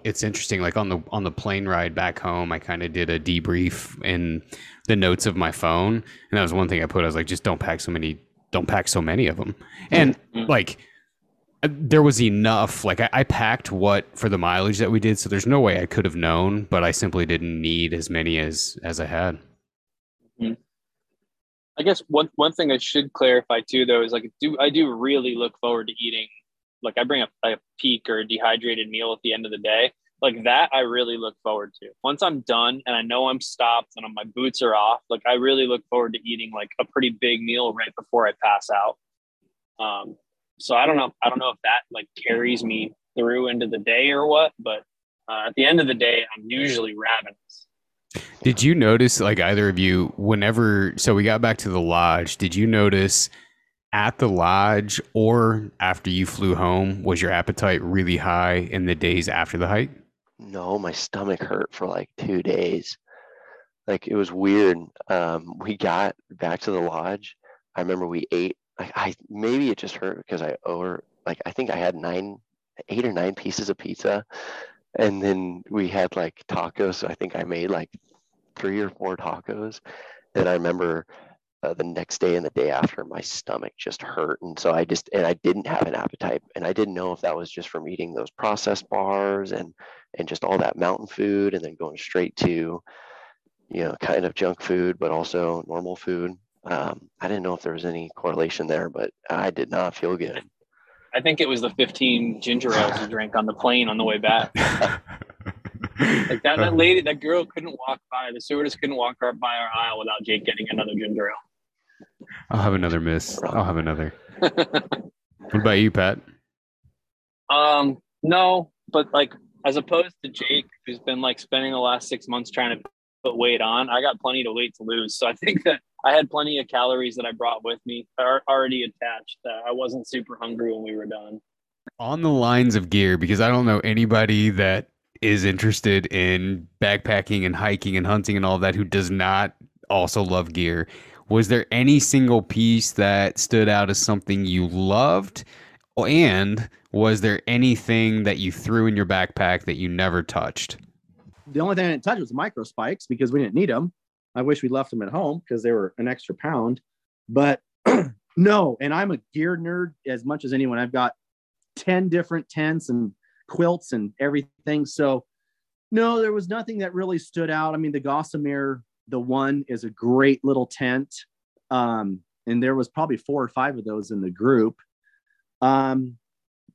it's interesting, like on the plane ride back home, I kind of did a debrief in the notes of my phone. And that was one thing I put, I was like, just don't pack so many of them. And like, there was enough, like I packed what for the mileage that we did. So there's no way I could have known, but I simply didn't need as many as I had. Mm-hmm. I guess one thing I should clarify too, though, is like, I do really look forward to eating. Like I bring up a peak or a dehydrated meal at the end of the day. Like that, I really look forward to. Once I'm done and I know I'm stopped and my boots are off, like I really look forward to eating like a pretty big meal right before I pass out. So I don't know if that like carries me through into the day or what, but at the end of the day, I'm usually ravenous. Did you notice, like, either of you, whenever, so we got back to the lodge, did you notice at the lodge or after you flew home, was your appetite really high in the days after the hike? No, my stomach hurt for like 2 days. Like, it was weird. We got back to the lodge. I remember we ate, like, maybe it just hurt because I over, like, I think I had 8 or 9 pieces of pizza. And then we had like tacos. So I think I made like 3 or 4 tacos. And I remember the next day and the day after, my stomach just hurt. And so I didn't have an appetite. And I didn't know if that was just from eating those processed bars and just all that mountain food and then going straight to, you know, kind of junk food, but also normal food. I didn't know if there was any correlation there, but I did not feel good. I think it was the 15 ginger ales you drank on the plane on the way back. Like that lady, that girl couldn't walk by. The stewardess couldn't walk by our aisle without Jake getting another ginger ale. I'll have another, miss. I'll have another. What about you, Pat? No, but like, as opposed to Jake, who's been like spending the last 6 months trying to put weight on, I got plenty of weight to lose. So I think that I had plenty of calories that I brought with me already attached. I wasn't super hungry when we were done. On the lines of gear, because I don't know anybody that is interested in backpacking and hiking and hunting and all that who does not also love gear. Was there any single piece that stood out as something you loved? And was there anything that you threw in your backpack that you never touched? The only thing I didn't touch was micro spikes because we didn't need them. I wish we left them at home because they were an extra pound, but no. And I'm a gear nerd as much as anyone. I've got 10 different tents and quilts and everything. So no, there was nothing that really stood out. I mean, the Gossamer, the one is a great little tent. And there was probably 4 or 5 of those in the group.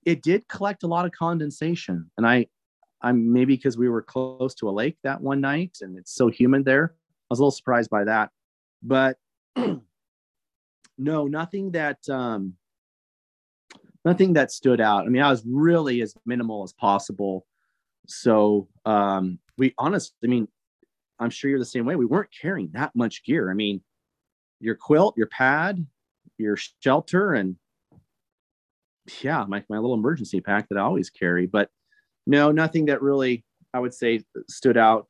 It did collect a lot of condensation, and I'm maybe because we were close to a lake that one night and it's so humid there. I was a little surprised by that, but no, nothing that stood out. I mean, I was really as minimal as possible. So I'm sure you're the same way. We weren't carrying that much gear. I mean, your quilt, your pad, your shelter, and yeah, my little emergency pack that I always carry, but no, nothing that really, I would say, stood out.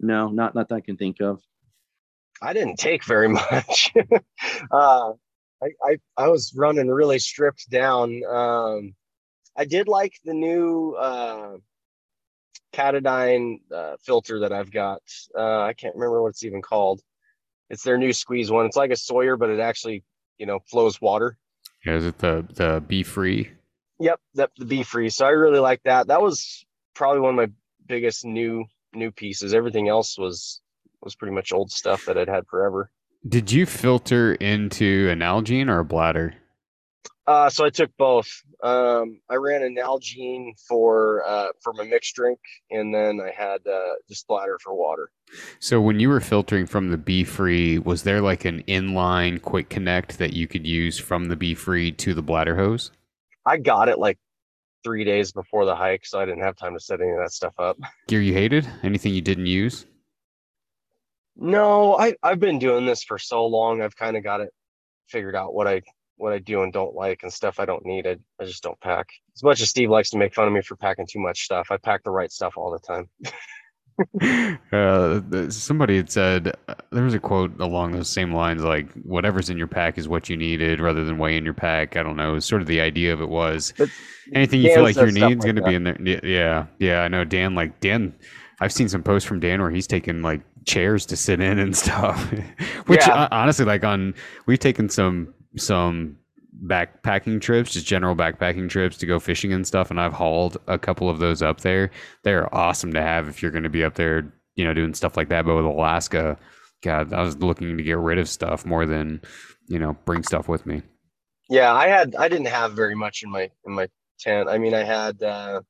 No, not that I can think of. I didn't take very much. I was running really stripped down. I did like the new Katadyn filter that I've got. I can't remember what it's even called. It's their new squeeze one. It's like a Sawyer, but it actually, you know, flows water. Yeah, is it the BeFree? Yep, the BeFree. So I really like that. That was probably one of my biggest new pieces. Everything else was pretty much old stuff that I'd had forever. Did you filter into an Nalgene or a bladder? So I took both. I ran a Nalgene for my mixed drink, and then I had just bladder for water. So when you were filtering from the BeFree, was there like an inline quick connect that you could use from the BeFree to the bladder hose? I got it like 3 days before the hike, so I didn't have time to set any of that stuff up. Gear you hated? Anything you didn't use? No, I've been doing this for so long. I've kind of got it figured out what I do and don't like, and stuff I don't need. I just don't pack. As much as Steve likes to make fun of me for packing too much stuff, I pack the right stuff all the time. Somebody had said, there was a quote along those same lines, like, whatever's in your pack is what you needed rather than weighing your pack. I don't know, sort of the idea of it was, but anything you feel like your need's going to be in there. Yeah, I know. Dan, I've seen some posts from Dan where he's taken like chairs to sit in and stuff, which honestly, like, we've taken some backpacking trips, just general backpacking trips to go fishing and stuff, and I've hauled a couple of those up there. They're awesome to have if you're going to be up there, you know, doing stuff like that. But with Alaska, God, I was looking to get rid of stuff more than, you know, bring stuff with me. Yeah, I didn't have very much in my tent. I mean, I had I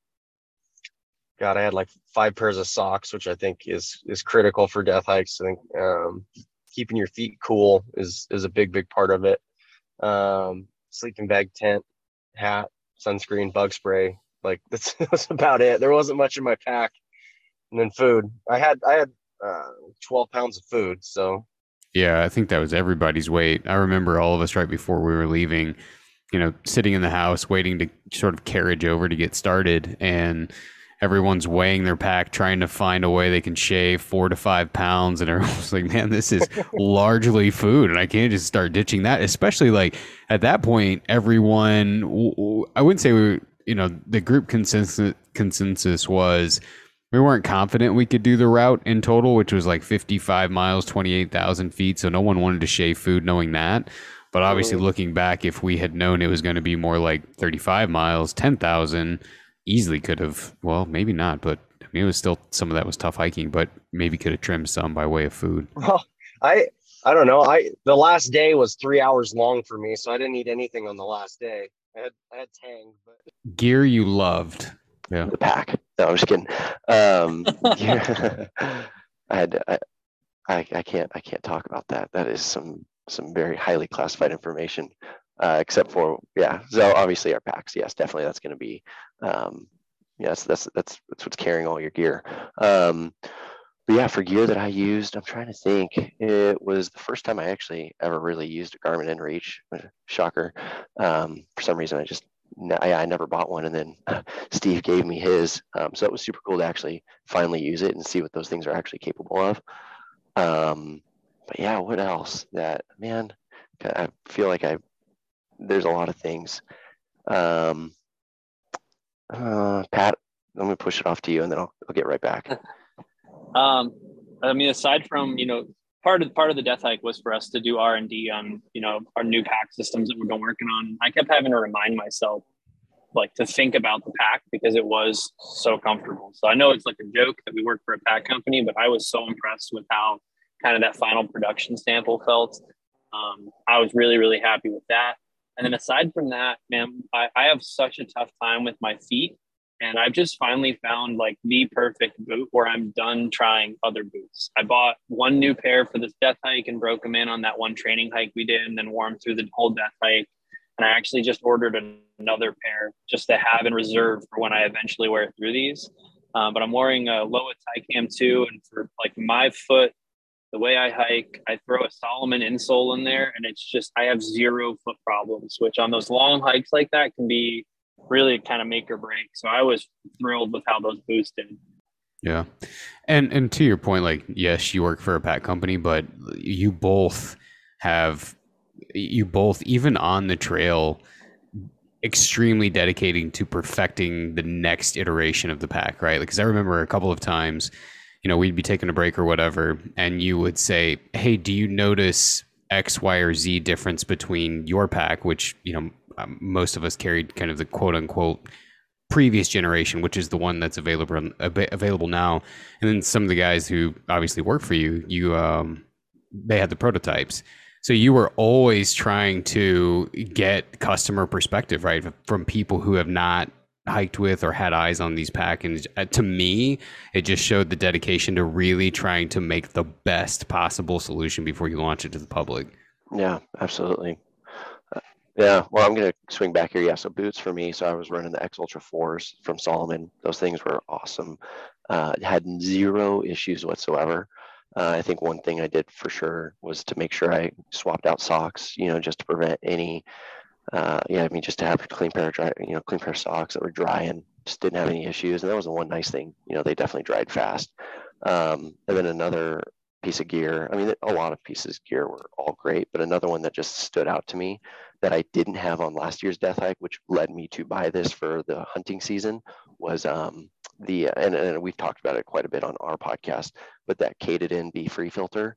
had like 5 pairs of socks, which I think is critical for death hikes. I think keeping your feet cool is a big part of it. Sleeping bag, tent, hat, sunscreen, bug spray. Like that's about it. There wasn't much in my pack. And then food. I had 12 pounds of food. So yeah, I think that was everybody's weight. I remember all of us right before we were leaving, you know, sitting in the house waiting to sort of carriage over to get started, and everyone's weighing their pack, trying to find a way they can shave 4 to 5 pounds. And everyone's like, man, this is largely food. And I can't just start ditching that, especially like at that point, everyone, I wouldn't say we, you know, the group consensus was we weren't confident we could do the route in total, which was like 55 miles, 28,000 feet. So no one wanted to shave food knowing that. But obviously looking back, if we had known it was going to be more like 35 miles, 10,000, easily could have, well, maybe not, but I mean, it was still, some of that was tough hiking, but maybe could have trimmed some by way of food. Well, I don't know. The last day was 3 hours long for me, so I didn't eat anything on the last day. I had Tang, but gear you loved. Yeah. The pack. No, I'm just kidding. I can't talk about that. That is some very highly classified information. Except for, yeah. So obviously our packs, yes, definitely. That's going to be, yes, that's what's carrying all your gear. But yeah, for gear that I used, I'm trying to think, it was the first time I actually ever really used a Garmin inReach. Shocker. For some reason, I never bought one. And then Steve gave me his. So it was super cool to actually finally use it and see what those things are actually capable of. But yeah, what else? That, man, I feel like there's a lot of things. Pat, let me push it off to you, and then I'll get right back. I mean, aside from, you know, part of the death hike was for us to do R&D on, you know, our new pack systems that we've been working on. I kept having to remind myself, like, to think about the pack because it was so comfortable. So I know it's like a joke that we work for a pack company, but I was so impressed with how kind of that final production sample felt. I was really, really happy with that. And then aside from that, man, I have such a tough time with my feet, and I've just finally found like the perfect boot where I'm done trying other boots. I bought one new pair for this death hike and broke them in on that one training hike we did, and then wore them through the whole death hike. And I actually just ordered another pair just to have in reserve for when I eventually wear through these. But I'm wearing a Lowa Ticam 2, and for like my foot, the way I hike, I throw a Salomon insole in there, and it's just, I have zero foot problems, which on those long hikes like that can be really kind of make or break. So I was thrilled with how those boots did. Yeah. And to your point, like, yes, you work for a pack company, but you both, even on the trail, extremely dedicating to perfecting the next iteration of the pack, right? Because I remember a couple of times, you know, we'd be taking a break or whatever, and you would say, hey, do you notice X, Y, or Z difference between your pack, which, you know, most of us carried kind of the quote unquote previous generation, which is the one that's available now. And then some of the guys who obviously work for you, they had the prototypes. So you were always trying to get customer perspective, right, from people who have not hiked with or had eyes on these packs. And to me, it just showed the dedication to really trying to make the best possible solution before you launch it to the public. Yeah, absolutely. Yeah, well, I'm going to swing back here. Yeah, so boots for me. So I was running the X Ultra 4s from Salomon. Those things were awesome. Had zero issues whatsoever. I think one thing I did for sure was to make sure I swapped out socks, you know, just to prevent any just to have a clean pair of socks that were dry, and just didn't have any issues. And that was the one nice thing, you know, they definitely dried fast. And then another piece of gear, I mean, a lot of pieces of gear were all great, but another one that just stood out to me that I didn't have on last year's death hike, which led me to buy this for the hunting season, was and we've talked about it quite a bit on our podcast, but that Katadyn BeFree filter,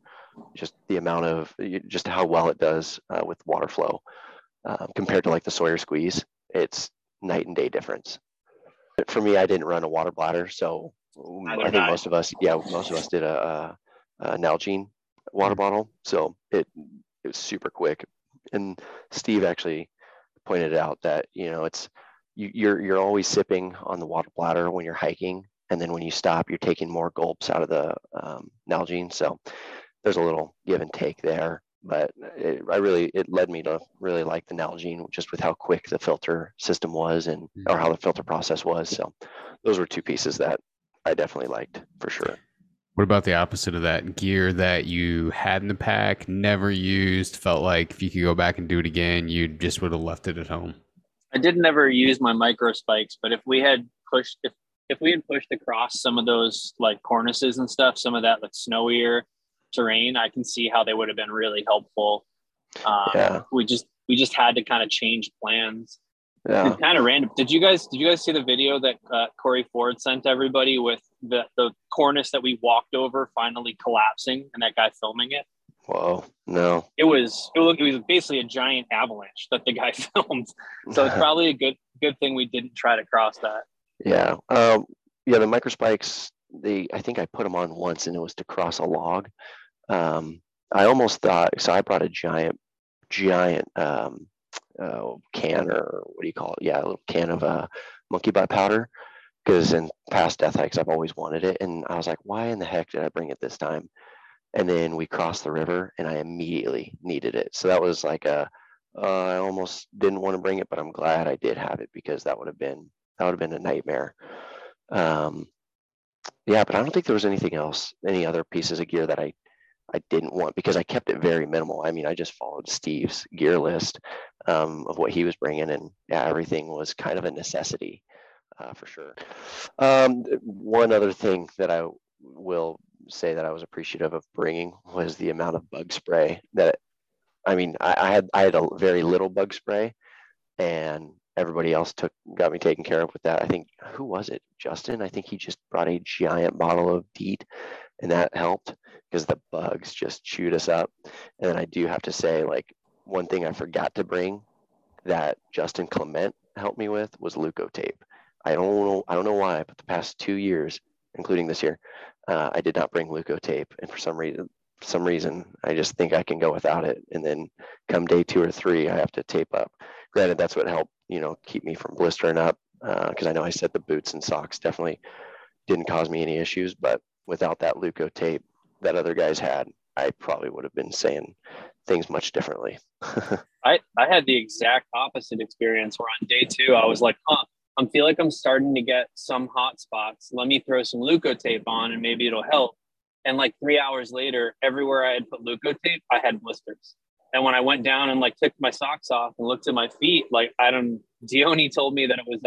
just the amount of, just how well it does with water flow. Compared to like the Sawyer Squeeze, it's night and day difference. But for me, I didn't run a water bladder, so I think most of us did a Nalgene water bottle. So it was super quick. And Steve actually pointed out that, you know, it's you're always sipping on the water bladder when you're hiking, and then when you stop, you're taking more gulps out of the Nalgene. So there's a little give and take there. But it led me to really like the Nalgene, just with how quick the filter system was and or how the filter process was. So those were two pieces that I definitely liked for sure. What about the opposite of that? Gear that you had in the pack, never used, felt like if you could go back and do it again, you just would have left it at home? I didn't ever use my micro spikes, but if we had pushed across some of those like cornices and stuff, some of that like snowier terrain, I can see how they would have been really helpful. We just had to kind of change plans. Yeah. Kind of random. Did you guys see the video that Corey Ford sent everybody with the cornice that we walked over finally collapsing and that guy filming it? Whoa, no. It was basically a giant avalanche that the guy filmed. So it's probably a good thing we didn't try to cross that. Yeah. The microspikes, I think I put them on once and it was to cross a log. I almost thought, so I brought a giant can, or what do you call it? Yeah, a little can of monkey butt powder, because in past death hikes I've always wanted it, and I was like, why in the heck did I bring it this time? And then we crossed the river and I immediately needed it. So that was like I almost didn't want to bring it, but I'm glad I did have it, because that would have been a nightmare. But I don't think there was anything else, any other pieces of gear that I didn't want, because I kept it very minimal. I mean, I just followed Steve's gear list of what he was bringing, and everything was kind of a necessity for sure. One other thing that I will say that I was appreciative of bringing was the amount of bug spray that, I mean, I had a very little bug spray, and everybody else got me taken care of with that. I think, who was it? Justin? I think he just brought a giant bottle of DEET, and that helped, because the bugs just chewed us up. And then I do have to say, like, one thing I forgot to bring that Justin Clement helped me with was Leukotape. I don't know why, but the past 2 years, including this year, I did not bring Leukotape. And for some reason, I just think I can go without it. And then come day 2 or 3, I have to tape up. Granted, that's what helped, keep me from blistering up, because I know I said the boots and socks definitely didn't cause me any issues. But without that Leukotape that other guys had, I probably would have been saying things much differently. I had the exact opposite experience, where on day 2, I was like, I feel like I'm starting to get some hot spots. Let me throw some Leukotape on and maybe it'll help. And like 3 hours later, everywhere I had put Leukotape, I had blisters. And when I went down and like took my socks off and looked at my feet, like Dione told me that it was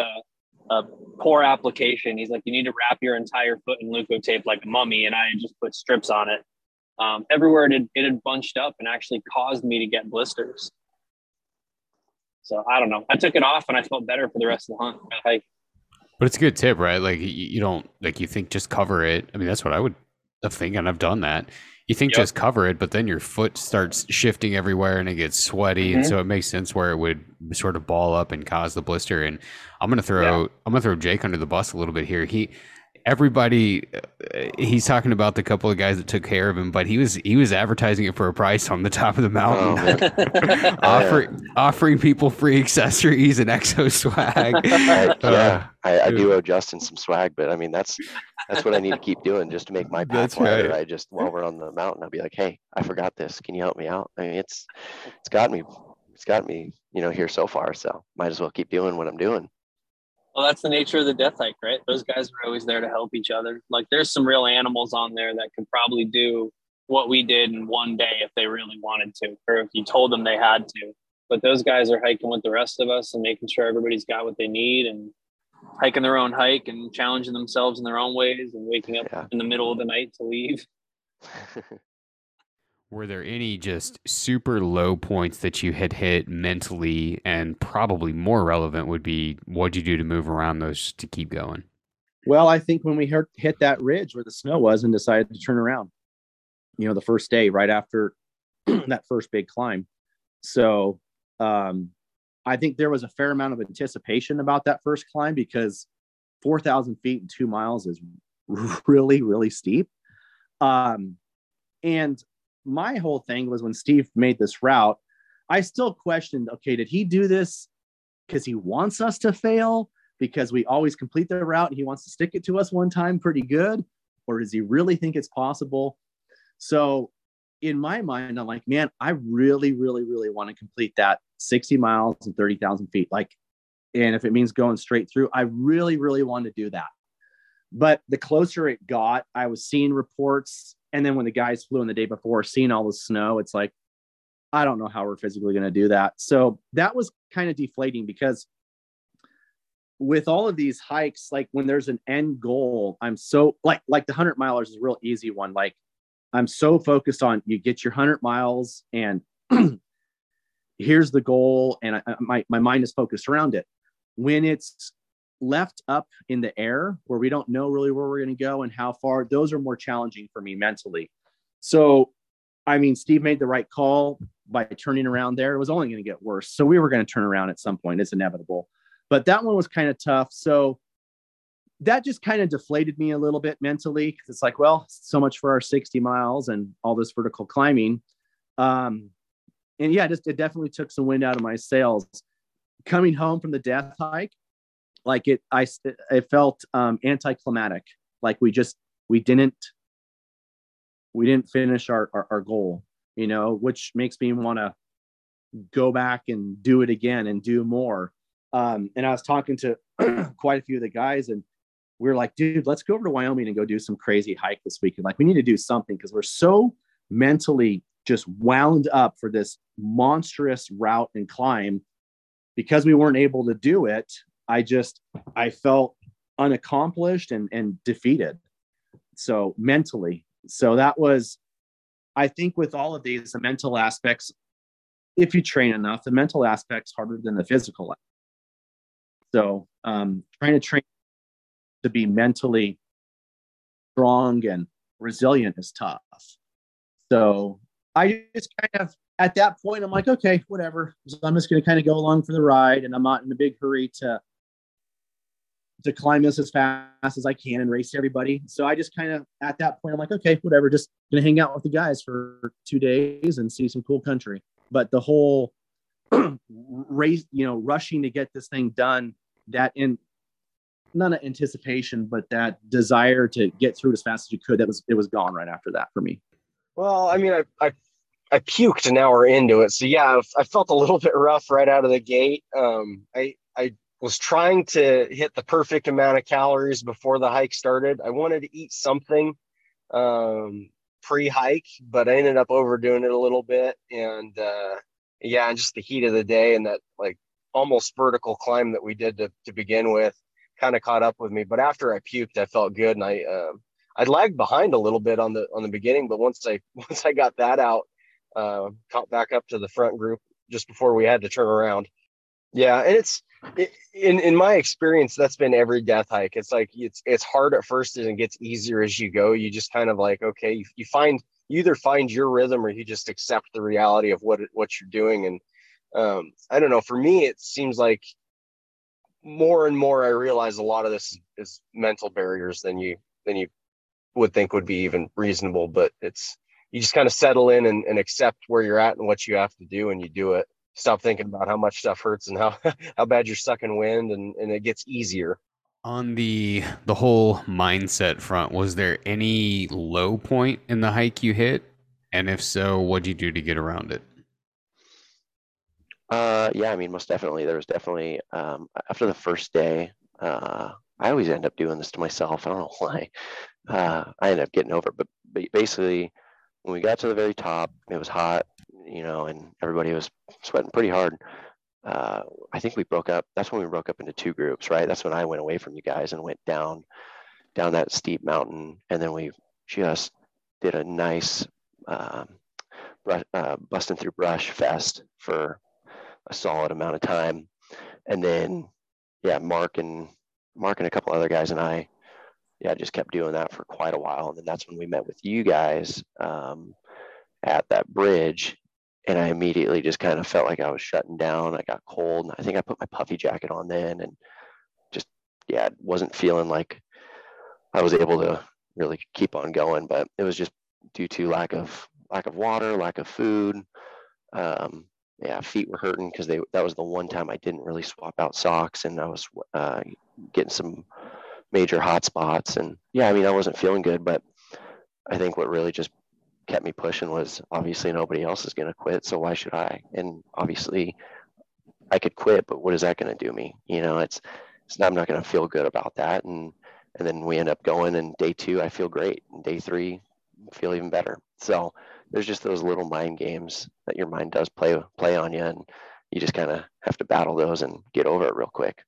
a poor application. He's like, you need to wrap your entire foot in Leukotape like a mummy. And I had just put strips on it. Everywhere it had bunched up and actually caused me to get blisters. So I don't know. I took it off and I felt better for the rest of the hunt. But it's a good tip, right? Like you don't, like you think just cover it. I mean, that's what I would think, and I've done that. You think just cover it, but then your foot starts shifting everywhere and it gets sweaty. Mm-hmm. And so it makes sense where it would sort of ball up and cause the blister. And I'm going to throw Jake under the bus a little bit here. He's talking about the couple of guys that took care of him, but he was advertising it for a price on the top of the mountain, offering people free accessories and Exo swag. I do owe Justin some swag, but I mean, that's what I need to keep doing just to make my pack lighter. Right. I just, while we're on the mountain, I'll be like, hey, I forgot this. Can you help me out? I mean, it's got me, here so far. So might as well keep doing what I'm doing. Well, that's the nature of the death hike, right? Those guys are always there to help each other. Like, there's some real animals on there that could probably do what we did in one day if they really wanted to, or if you told them they had to. But those guys are hiking with the rest of us and making sure everybody's got what they need and hiking their own hike and challenging themselves in their own ways and waking up in the middle of the night to leave. Were there any just super low points that you had hit mentally? And probably more relevant would be, what'd you do to move around those to keep going? Well, I think when we hit that ridge where the snow was and decided to turn around, the first day right after that first big climb. So I think there was a fair amount of anticipation about that first climb, because 4,000 feet and 2 miles is really, really steep. And my whole thing was, when Steve made this route, I still questioned, okay, did he do this because he wants us to fail, because we always complete the route and he wants to stick it to us one time pretty good, or does he really think it's possible? So in my mind, I'm like, man, I really want to complete that 60 miles and 30,000 feet. Like, and if it means going straight through, I really want to do that. But the closer it got, I was seeing reports. And then when the guys flew in the day before, seeing all the snow, it's like, I don't know how we're physically going to do that. So that was kind of deflating, because with all of these hikes, like when there's an end goal, I'm so like the 100 milers is a real easy one. Like I'm so focused on, you get your 100 miles and here's the goal. And my mind is focused around it. When it's left up in the air where we don't know really where we're going to go and how far, those are more challenging for me mentally. So, I mean, Steve made the right call by turning around there. It was only going to get worse. So we were going to turn around at some point. It's inevitable. But that one was kind of tough. So that just kind of deflated me a little bit mentally, because it's like, well, so much for our 60 miles and all this vertical climbing. And yeah, just it definitely took some wind out of my sails. Coming home from the Death Hike, like it felt anticlimactic. Like we didn't finish our goal, you know, which makes me want to go back and do it again and do more. And I was talking to quite a few of the guys, and we were like, dude, let's go over to Wyoming and go do some crazy hike this weekend. Like, we need to do something, because we're so mentally just wound up for this monstrous route and climb. Because we weren't able to do it, I felt unaccomplished and defeated. So mentally. So that was, I think with all of these, the mental aspects, if you train enough, the mental aspect's harder than the physical. So trying to train to be mentally strong and resilient is tough. So I just kind of, at that point, I'm like, okay, whatever. So I'm just going to kind of go along for the ride, and I'm not in a big hurry to climb this as fast as I can and race everybody. So I just kind of, at that point, I'm like, okay, whatever. Just going to hang out with the guys for 2 days and see some cool country. But the whole race, you know, rushing to get this thing done, that in not an anticipation, but that desire to get through it as fast as you could, it was gone right after that for me. Well, I mean, I puked an hour into it. So yeah, I felt a little bit rough right out of the gate. I was trying to hit the perfect amount of calories before the hike started. I wanted to eat something pre-hike, but I ended up overdoing it a little bit. And yeah, just the heat of the day and that like almost vertical climb that we did to begin with kind of caught up with me. But after I puked, I felt good. And I lagged behind a little bit on the beginning, but once I got that out, caught back up to the front group just before we had to turn around. Yeah. And in my experience, that's been every Death Hike. It's like, it's hard at first and it gets easier as you go. You just kind of like, okay, you either find your rhythm or you just accept the reality of what you're doing. And I don't know, for me, it seems like more and more I realize a lot of this is mental barriers than you would think would be even reasonable, but you just kind of settle in and accept where you're at and what you have to do, and you do it. Stop thinking about how much stuff hurts and how bad you're sucking wind, and it gets easier. On the whole mindset front, was there any low point in the hike you hit? And if so, what'd you do to get around it? Yeah, I mean, most definitely. There was definitely, after the first day, I always end up doing this to myself. I don't know why. I end up getting over it. But basically, when we got to the very top, it was hot, you know, and everybody was sweating pretty hard. I think we broke up. That's when we broke up into two groups, right? That's when I went away from you guys and went down that steep mountain. And then we just did a nice busting through brush fest for a solid amount of time. And then, yeah, Mark and a couple other guys and I, yeah, just kept doing that for quite a while. And then that's when we met with you guys at that bridge. And I immediately just kind of felt like I was shutting down. I got cold. And I think I put my puffy jacket on then and just, yeah, wasn't feeling like I was able to really keep on going. But it was just due to lack of water, lack of food. Yeah, feet were hurting because that was the one time I didn't really swap out socks. And I was getting some major hot spots, and yeah, I mean, I wasn't feeling good, but I think what really just kept me pushing was obviously nobody else is going to quit, so why should I? And obviously I could quit, but what is that going to do me? You know, it's not, I'm not going to feel good about that. And then we end up going, and day two, I feel great. And day three, I feel even better. So there's just those little mind games that your mind does play on you. And you just kind of have to battle those and get over it real quick.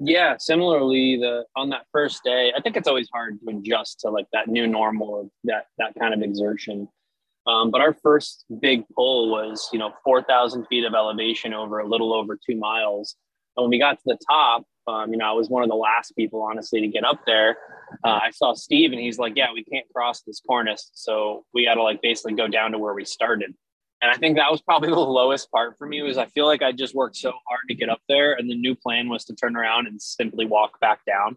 Yeah. Similarly, on that first day, I think it's always hard to adjust to like that new normal, that kind of exertion. But our first big pull was, 4,000 feet of elevation over a little over 2 miles. And when we got to the top, I was one of the last people, honestly, to get up there. I saw Steve and he's like, yeah, we can't cross this cornice. So we got to basically go down to where we started. And I think that was probably the lowest part for me, was I feel like I just worked so hard to get up there. And the new plan was to turn around and simply walk back down.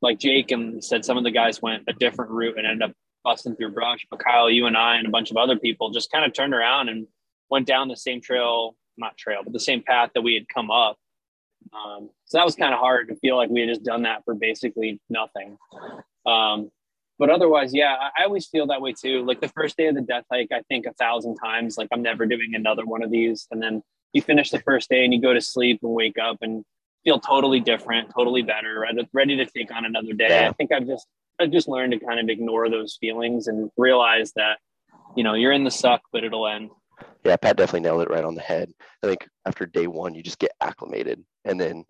Like Jake and said, some of the guys went a different route and ended up busting through brush. But Kyle, you and I and a bunch of other people just kind of turned around and went down the same trail, not trail, but the same path that we had come up. So that was kind of hard to feel like we had just done that for basically nothing. But otherwise, yeah, I always feel that way too. Like the first day of the death hike, I think 1,000 times, like I'm never doing another one of these. And then you finish the first day and you go to sleep and wake up and feel totally different, totally better, ready to take on another day. Yeah. I think I've just learned to kind of ignore those feelings and realize that, you're in the suck, but it'll end. Yeah, Pat definitely nailed it right on the head. I think after day one, you just get acclimated, and then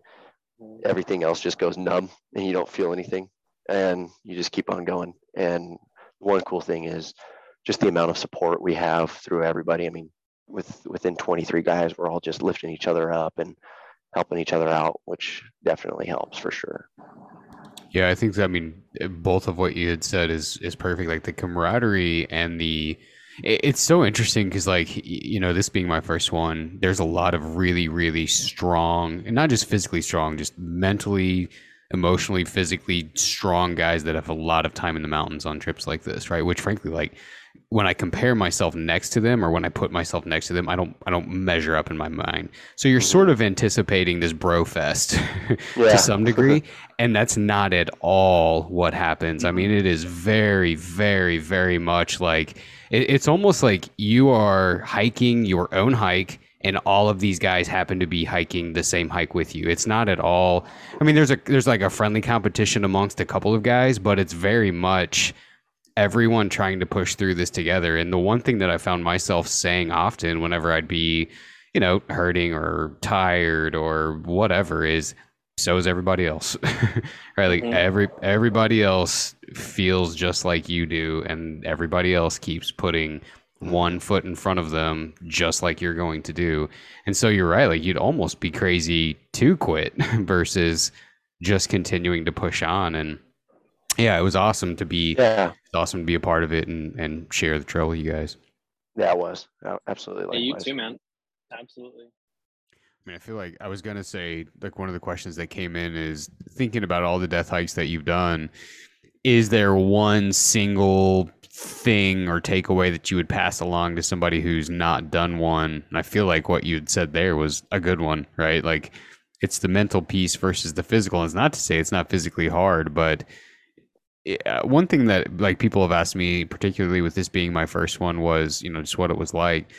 everything else just goes numb and you don't feel anything. And you just keep on going. And one cool thing is just the amount of support we have through everybody. I mean, within 23 guys, we're all just lifting each other up and helping each other out, which definitely helps for sure. Yeah, I think, both of what you had said is perfect. Like the camaraderie and it's so interesting because this being my first one, there's a lot of really, really strong, and not just physically strong, just mentally, emotionally, physically strong guys that have a lot of time in the mountains on trips like this, right? Which frankly, when I compare myself next to them, or when I put myself next to them, I don't measure up in my mind. So you're sort of anticipating this bro fest to some degree, and that's not at all what happens. I mean, it is very, very, very much like it's almost like you are hiking your own hike, and all of these guys happen to be hiking the same hike with you. It's not at all. I mean, there's like a friendly competition amongst a couple of guys, but it's very much everyone trying to push through this together. And the one thing that I found myself saying often whenever I'd be, hurting or tired or whatever is, so is everybody else, right? Like everybody else feels just like you do, and everybody else keeps putting one foot in front of them just like you're going to do. And so you're right, you'd almost be crazy to quit versus just continuing to push on. And yeah, it was awesome to be a part of it and share the trail with you guys. Yeah, it was absolutely likewise. You too, man. Absolutely. I mean, I feel like I was gonna say, one of the questions that came in is, thinking about all the death hikes that you've done, is there one single thing or takeaway that you would pass along to somebody who's not done one? And I feel like what you'd said there was a good one, right? Like it's the mental piece versus the physical. And it's not to say it's not physically hard, but one thing that people have asked me, particularly with this being my first one, was, just what it was like.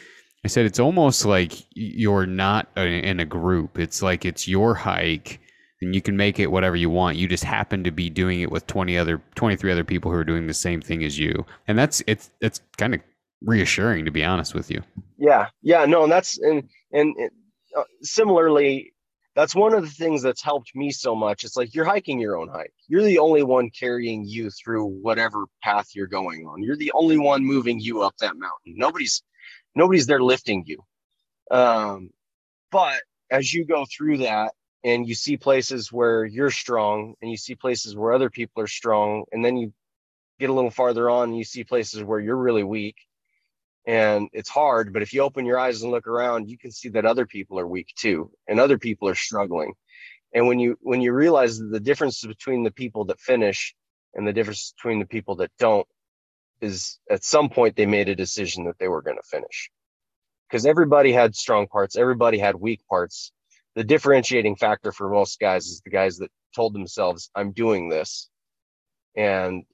I said, it's almost like you're not in a group. It's like, it's your hike and you can make it whatever you want. You just happen to be doing it with 23 other people who are doing the same thing as you. And it's kind of reassuring, to be honest with you. Yeah. Yeah, no. And similarly, that's one of the things that's helped me so much. It's like, you're hiking your own hike. You're the only one carrying you through whatever path you're going on. You're the only one moving you up that mountain. Nobody's there lifting you. But as you go through that, and you see places where you're strong, and you see places where other people are strong, and then you get a little farther on and you see places where you're really weak and it's hard. But if you open your eyes and look around, you can see that other people are weak too, and other people are struggling. And when you realize the difference between the people that finish and the difference between the people that don't is, at some point they made a decision that they were going to finish, because everybody had strong parts, everybody had weak parts. The differentiating factor for most guys is the guys that told themselves, I'm doing this. And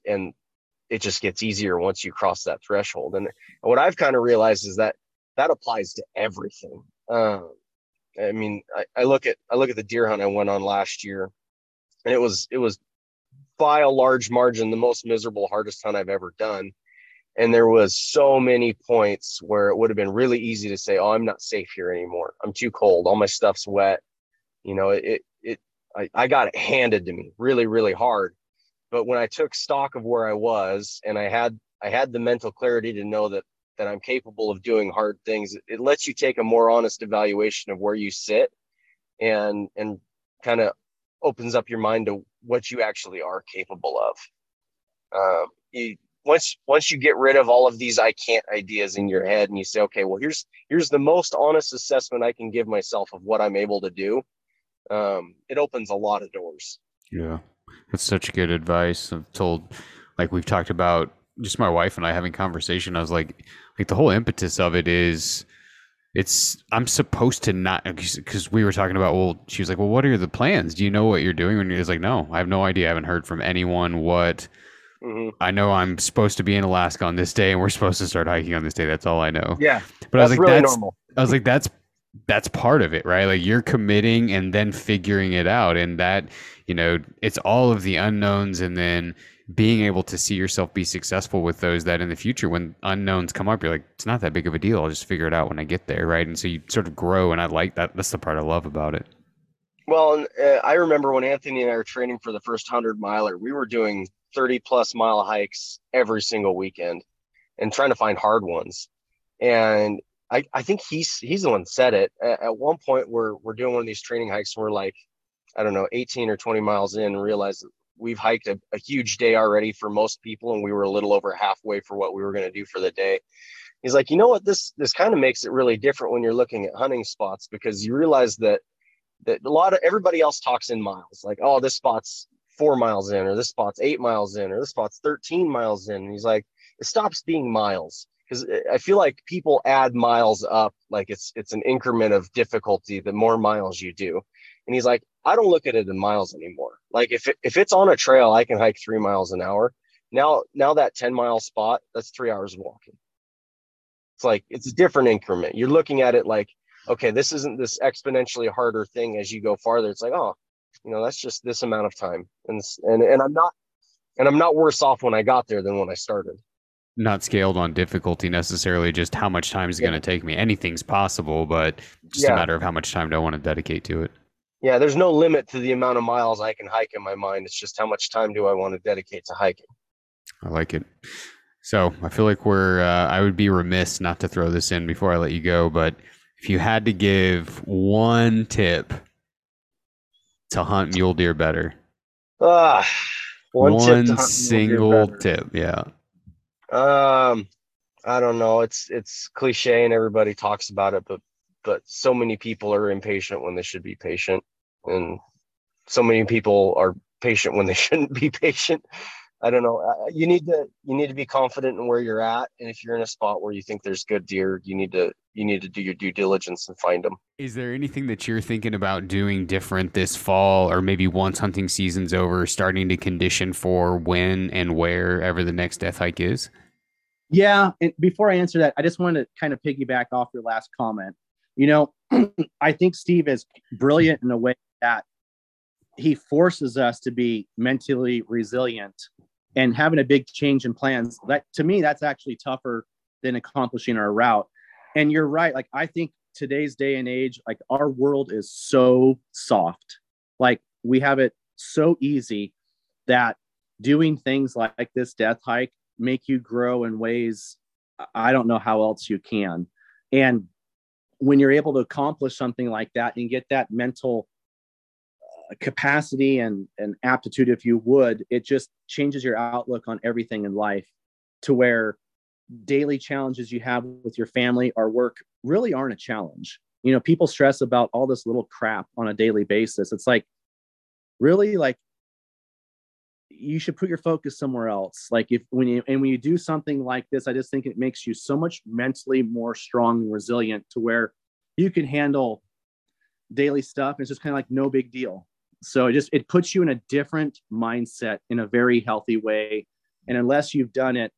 it just gets easier once you cross that threshold. And what I've kind of realized is that that applies to everything. I mean, I look at the deer hunt I went on last year, and it was by a large margin the most miserable, hardest hunt I've ever done. And there was so many points where it would have been really easy to say, "Oh, I'm not safe here anymore. I'm too cold. All my stuff's wet." You know, I got it handed to me really, really hard. But when I took stock of where I was, and I had the mental clarity to know that I'm capable of doing hard things, it lets you take a more honest evaluation of where you sit, and kind of opens up your mind to what you actually are capable of. Once you get rid of all of these "I can't" ideas in your head, and you say, okay, well, here's the most honest assessment I can give myself of what I'm able to do. It opens a lot of doors. Yeah. That's such good advice. I've told, like we've talked about, just my wife and I having conversation. I was like the whole impetus of it is, I'm supposed to not, because we were talking about, well, she was like, well, what are the plans? Do you know what you're doing? And it's like, no, I have no idea. I haven't heard from anyone. What I know I'm supposed to be in Alaska on this day, and we're supposed to start hiking on this day. That's all I know. Yeah. But I was like, really, that's normal. I was like, that's part of it, right? Like, you're committing and then figuring it out. And that, you know, it's all of the unknowns, and then being able to see yourself be successful with those, that in the future, when unknowns come up, you're like, it's not that big of a deal. I'll just figure it out when I get there. Right. And so you sort of grow. And I like that. That's the part I love about it. Well, I remember when Anthony and I were training for the first 100-miler, we were doing 30-plus mile hikes every single weekend and trying to find hard ones. And I think he's the one that said it at one point. We're doing one of these training hikes, and we're like, I don't know, 18 or 20 miles in, and realize that we've hiked a huge day already for most people, and we were a little over halfway for what we were going to do for the day. He's like, you know what, this kind of makes it really different when you're looking at hunting spots, because you realize that a lot of everybody else talks in miles, like, oh, this spot's 4 miles in, or this spot's 8 miles in, or this spot's 13 miles in. And he's like, it stops being miles, because I feel like people add miles up, like it's an increment of difficulty the more miles you do. And he's like, I don't look at it in miles anymore. Like, if it's on a trail, I can hike 3 miles an hour. Now that 10-mile spot, that's 3 hours of walking. It's like, it's a different increment. You're looking at it like, okay, this isn't this exponentially harder thing as you go farther. It's like, oh, you know, that's just this amount of time. And I'm not worse off when I got there than when I started. Not scaled on difficulty necessarily, just how much time is it going to take me. Anything's possible, but just a matter of how much time do I want to dedicate to it. Yeah, there's no limit to the amount of miles I can hike in my mind. It's just how much time do I want to dedicate to hiking. I like it. So I feel like I would be remiss not to throw this in before I let you go. But if you had to give one tip to hunt mule deer better, one tip. I don't know. It's cliche and everybody talks about it, but so many people are impatient when they should be patient, and so many people are patient when they shouldn't be patient. I don't know. You need to be confident in where you're at. And if you're in a spot where you think there's good deer, you need to do your due diligence and find them. Is there anything that you're thinking about doing different this fall, or maybe once hunting season's over, starting to condition for when and wherever the next Death Hike is? Yeah. And before I answer that, I just want to kind of piggyback off your last comment. You know, I think Steve is brilliant in a way that he forces us to be mentally resilient. And having a big change in plans, that to me, that's actually tougher than accomplishing our route. And you're right. Like, I think today's day and age, like, our world is so soft. Like, we have it so easy that doing things like this Death Hike make you grow in ways I don't know how else you can. And when you're able to accomplish something like that and get that mental capacity and aptitude, if you would, it just changes your outlook on everything in life, to where daily challenges you have with your family or work really aren't a challenge. You know, people stress about all this little crap on a daily basis. It's like, really, like, you should put your focus somewhere else. Like, when you do something like this, I just think it makes you so much mentally more strong and resilient, to where you can handle daily stuff. It's just kind of like no big deal. So it puts you in a different mindset in a very healthy way. And unless you've done it,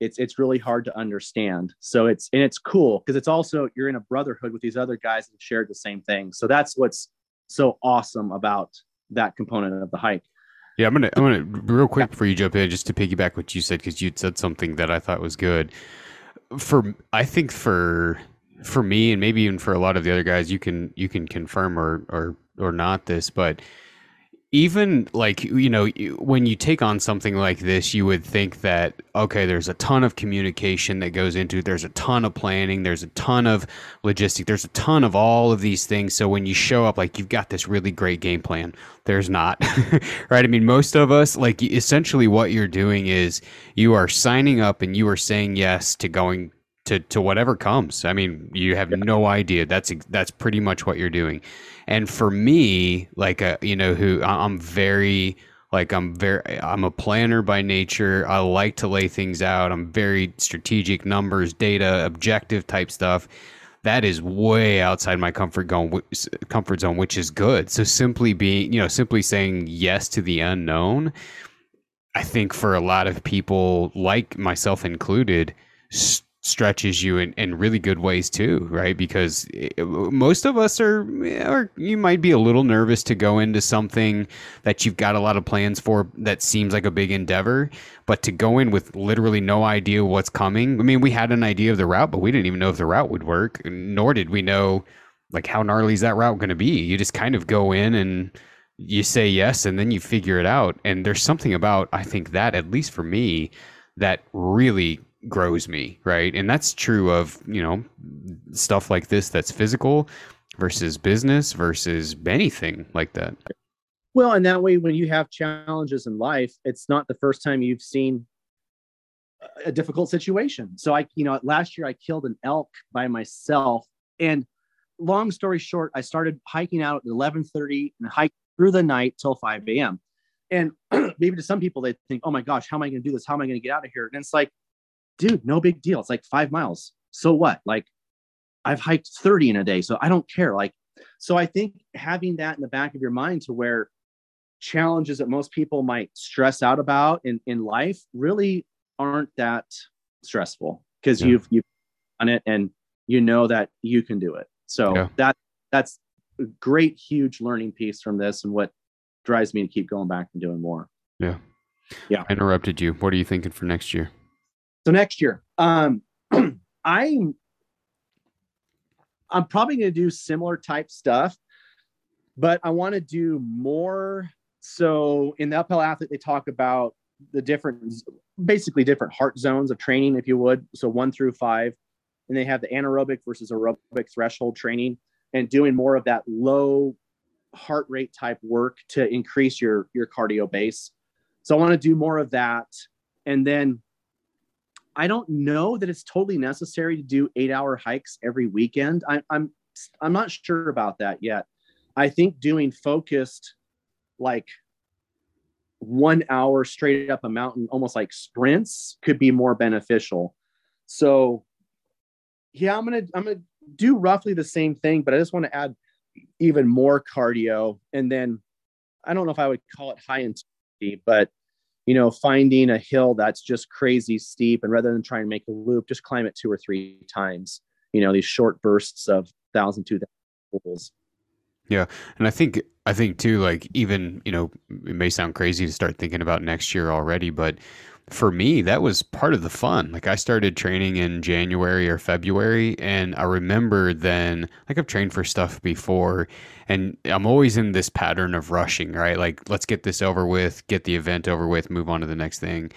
it's really hard to understand. So it's cool because it's also, you're in a brotherhood with these other guys that shared the same thing. So that's what's so awesome about that component of the hike. Yeah, I'm gonna real quick before you jump in, just to piggyback what you said, because you'd said something that I thought was good. I think for me, and maybe even for a lot of the other guys, you can confirm or not this, but even like, you know, when you take on something like this, you would think that, okay, there's a ton of communication that goes into, there's a ton of planning, there's a ton of logistics, there's a ton of all of these things. So when you show up, like, you've got this really great game plan. There's not, right? I mean, most of us, like, essentially what you're doing is you are signing up and you are saying yes to going to whatever comes. I mean, you have no idea. That's pretty much what you're doing. And for me, like, I'm a planner by nature. I like to lay things out. I'm very strategic, numbers, data, objective type stuff. That is way outside my comfort zone, which is good. So simply saying yes to the unknown, I think for a lot of people, like myself included, stretches you in really good ways too, right? Because most of us are you might be a little nervous to go into something that you've got a lot of plans for that seems like a big endeavor, but to go in with literally no idea what's coming. I mean, we had an idea of the route, but we didn't even know if the route would work, nor did we know, like, how gnarly is that route going to be. You just kind of go in and you say yes, and then you figure it out. And there's something about, I think, that, at least for me, that really grows me, right? And that's true of, you know, stuff like this that's physical versus business versus anything like that. Well, and that way, when you have challenges in life, it's not the first time you've seen a difficult situation. So last year I killed an elk by myself, and long story short, I started hiking out at 11:30 and hiked through the night till 5 a.m. And maybe to some people, they think, oh my gosh, how am I going to do this? How am I going to get out of here? And it's like, dude, no big deal. It's like 5 miles. So what? Like, I've hiked 30 in a day, so I don't care. Like, so I think having that in the back of your mind to where challenges that most people might stress out about in life really aren't that stressful, because you've done it and you know that you can do it. So that's a great, huge learning piece from this, and what drives me to keep going back and doing more. Yeah. Yeah. I interrupted you. What are you thinking for next year? So next year, I'm probably going to do similar type stuff, but I want to do more. So in the Uphill Athlete, they talk about the different heart zones of training, if you would. So 1 through 5, and they have the anaerobic versus aerobic threshold training, and doing more of that low heart rate type work to increase your cardio base. So I want to do more of that. And then I don't know that it's totally necessary to do 8-hour hikes every weekend. I'm not sure about that yet. I think doing focused, like 1 hour straight up a mountain, almost like sprints, could be more beneficial. So yeah, I'm going to do roughly the same thing, but I just want to add even more cardio. And then I don't know if I would call it high intensity, but finding a hill that's just crazy steep, and rather than trying to make a loop, just climb it 2 or 3 times, these short bursts of 1,000, 2,000 pulls. Yeah. And I think too, like, even, it may sound crazy to start thinking about next year already, but for me, that was part of the fun. Like, I started training in January or February, and I remember then, like, I've trained for stuff before, and I'm always in this pattern of rushing, right? Like, let's get this over with, get the event over with, move on to the next thing.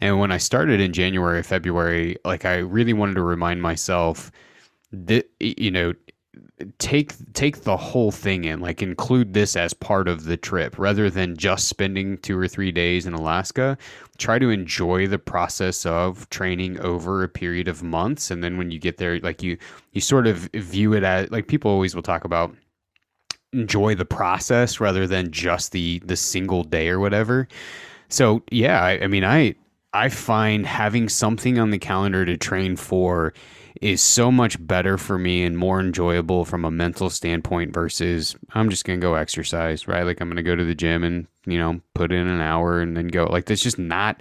And when I started in January or February, like, I really wanted to remind myself that, take the whole thing in, like, include this as part of the trip, rather than just spending 2 or 3 days in Alaska. Try to enjoy the process of training over a period of months. And then when you get there, like, you sort of view it as, like, people always will talk about, enjoy the process rather than just the single day or whatever. So yeah, I find having something on the calendar to train for is so much better for me and more enjoyable from a mental standpoint versus I'm just going to go exercise, right? Like, I'm going to go to the gym and, put in an hour and then go. Like, that's just not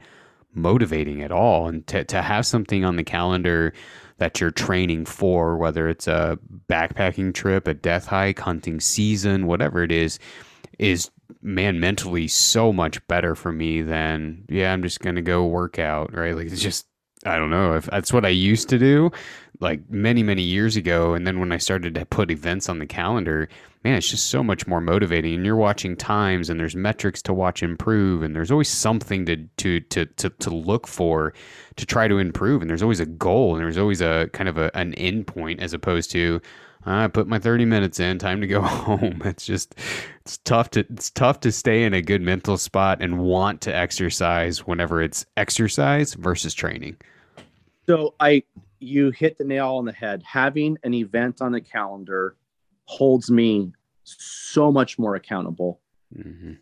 motivating at all. And to have something on the calendar that you're training for, whether it's a backpacking trip, a death hike, hunting season, whatever it is, man, mentally so much better for me than, yeah, I'm just going to go work out, right? Like, it's just, I don't know if that's what I used to do like many, many years ago. And then when I started to put events on the calendar, man, it's just so much more motivating. And you're watching times and there's metrics to watch improve. And there's always something to look for, to try to improve. And there's always a goal. And there's always a kind of an end point, as opposed to, I put my 30 minutes in, time to go home. It's just, it's tough to stay in a good mental spot and want to exercise whenever it's exercise versus training. So you hit the nail on the head. Having an event on the calendar holds me so much more accountable. Mm-hmm.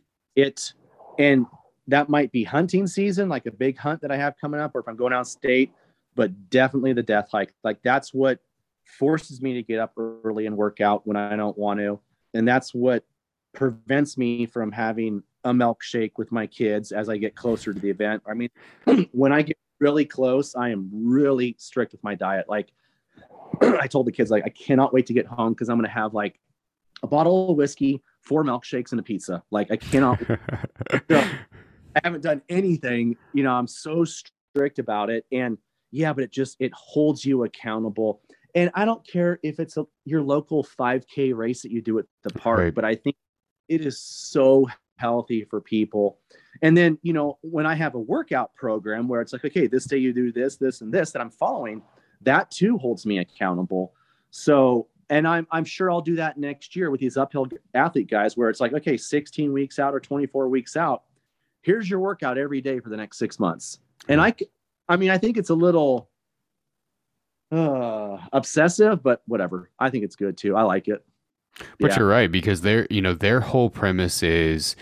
And that might be hunting season, like a big hunt that I have coming up, or if I'm going out state, but definitely the death hike. Like, that's what forces me to get up early and work out when I don't want to. And that's what prevents me from having a milkshake with my kids as I get closer to the event. I mean, when I get really close, I am really strict with my diet. Like, I told the kids, like, I cannot wait to get home because I'm going to have like a bottle of whiskey, 4 milkshakes, and a pizza. Like, I cannot. So, I haven't done anything. You know, I'm so strict about it. And yeah, but it holds you accountable. And I don't care if it's your local 5K race that you do at the park, right? But I think it is so healthy for people. And then, you know, when I have a workout program where it's like, okay, this day you do this, this, and this that I'm following, that too holds me accountable. So, and I'm sure I'll do that next year with these uphill athlete guys, where it's like, okay, 16 weeks out or 24 weeks out, here's your workout every day for the next 6 months. And I mean, I think it's a little obsessive, but whatever. I think it's good too. I like it. But yeah, You're right, because their whole premise is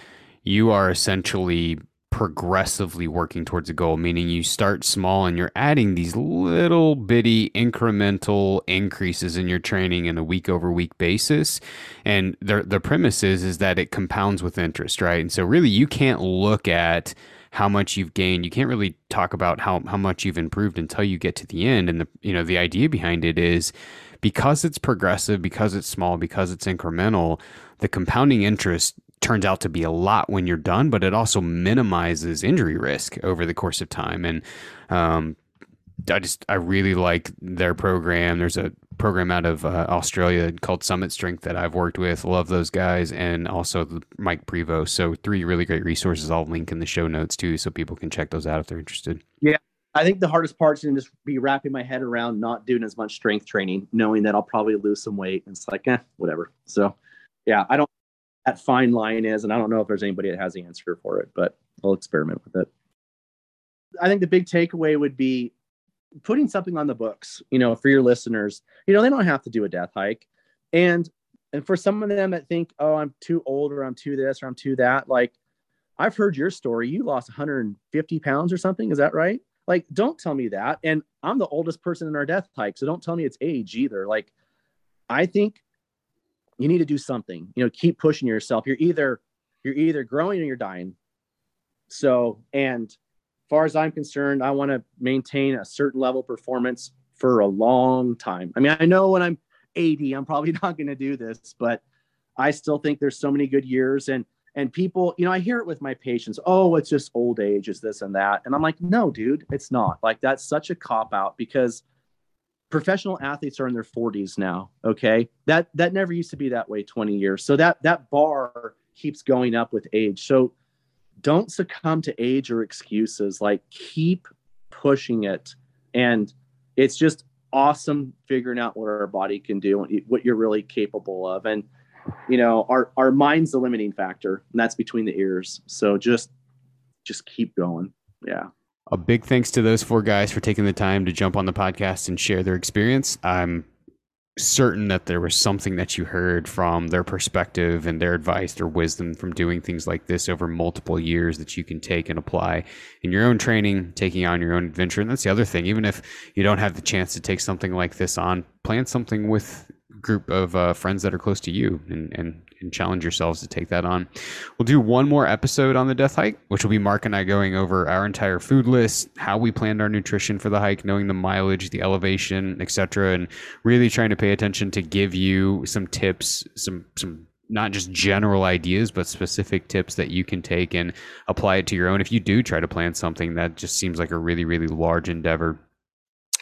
you are essentially progressively working towards a goal, meaning you start small and you're adding these little bitty incremental increases in your training in a week over week basis. And the premise is that it compounds with interest, right? And so really you can't look at how much you've gained. You can't really talk about how much you've improved until you get to the end. And the idea behind it is, because it's progressive, because it's small, because it's incremental, the compounding interest turns out to be a lot when you're done, but it also minimizes injury risk over the course of time. And I really like their program. There's a program out of Australia called Summit Strength that I've worked with. Love those guys, and also Mike Prevo. So 3 really great resources. I'll link in the show notes too, so people can check those out if they're interested. Yeah, I think the hardest part is going to just be wrapping my head around not doing as much strength training, knowing that I'll probably lose some weight. And it's like, whatever. So yeah, I don't know what that fine line is, and I don't know if there's anybody that has the answer for it, but I'll experiment with it. I think the big takeaway would be putting something on the books, for your listeners. They don't have to do a death hike. And for some of them that think, oh, I'm too old, or I'm too this, or I'm too that, like, I've heard your story. You lost 150 pounds or something. Is that right? Like, don't tell me that. And I'm the oldest person in our death hike, so don't tell me it's age either. Like, I think you need to do something, keep pushing yourself. You're either growing or you're dying. So, and far as I'm concerned, I want to maintain a certain level of performance for a long time. I mean, I know when I'm 80, I'm probably not going to do this, but I still think there's so many good years. And people, I hear it with my patients. Oh, it's just old age, it's this and that. And I'm like, no, dude, it's not. Like, that's such a cop out, because professional athletes are in their 40s now. Okay. That never used to be that way 20 years. So that bar keeps going up with age. So don't succumb to age or excuses. Like, keep pushing it. And it's just awesome figuring out what our body can do and what you're really capable of. And, our mind's the limiting factor, and that's between the ears. So just keep going. Yeah. A big thanks to those 4 guys for taking the time to jump on the podcast and share their experience. I'm certain that there was something that you heard from their perspective and their advice, their wisdom from doing things like this over multiple years that you can take and apply in your own training, taking on your own adventure. And that's the other thing. Even if you don't have the chance to take something like this on, plan something with group of friends that are close to you, and challenge yourselves to take that on. We'll do one more episode on the Death Hike, which will be Mark and I going over our entire food list, how we planned our nutrition for the hike, knowing the mileage, the elevation, etc., and really trying to pay attention to give you some tips, some not just general ideas, but specific tips that you can take and apply it to your own. If you do try to plan something, that just seems like a really, really large endeavor.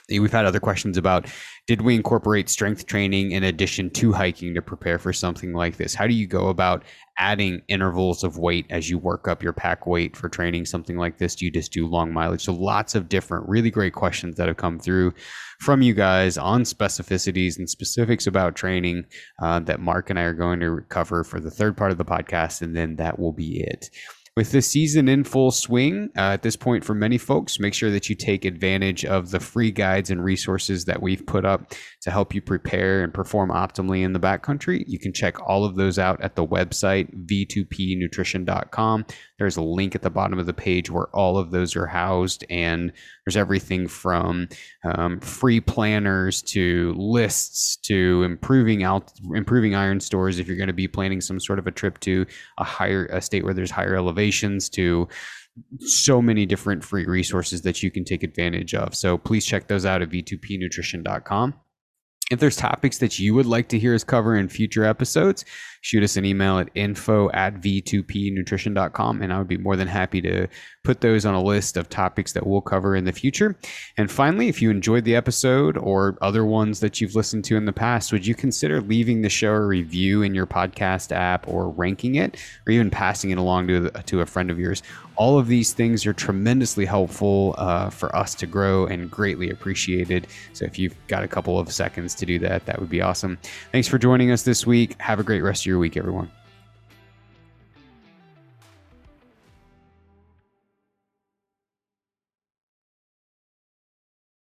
We've had other questions about, did we incorporate strength training in addition to hiking to prepare for something like this? How do you go about adding intervals of weight as you work up your pack weight for training something like this? Do you just do long mileage? So lots of different really great questions that have come through from you guys on specificities and specifics about training that Mark and I are going to cover for the third part of the podcast, and then that will be it. With the season in full swing at this point for many folks, make sure that you take advantage of the free guides and resources that we've put up to help you prepare and perform optimally in the backcountry. You can check all of those out at the website, v2pnutrition.com. There's a link at the bottom of the page where all of those are housed, and there's everything from free planners to lists to improving iron stores if you're going to be planning some sort of a trip to a state where there's higher elevation, to so many different free resources that you can take advantage of. So please check those out at v2pnutrition.com. If there's topics that you would like to hear us cover in future episodes, shoot us an email at info@v2pnutrition.com, and I would be more than happy to put those on a list of topics that we'll cover in the future. And finally, if you enjoyed the episode or other ones that you've listened to in the past, would you consider leaving the show a review in your podcast app, or ranking it, or even passing it along to a friend of yours? All of these things are tremendously helpful for us to grow and greatly appreciated. So if you've got a couple of seconds to do that, that would be awesome. Thanks for joining us this week. Have a great rest of your week, everyone.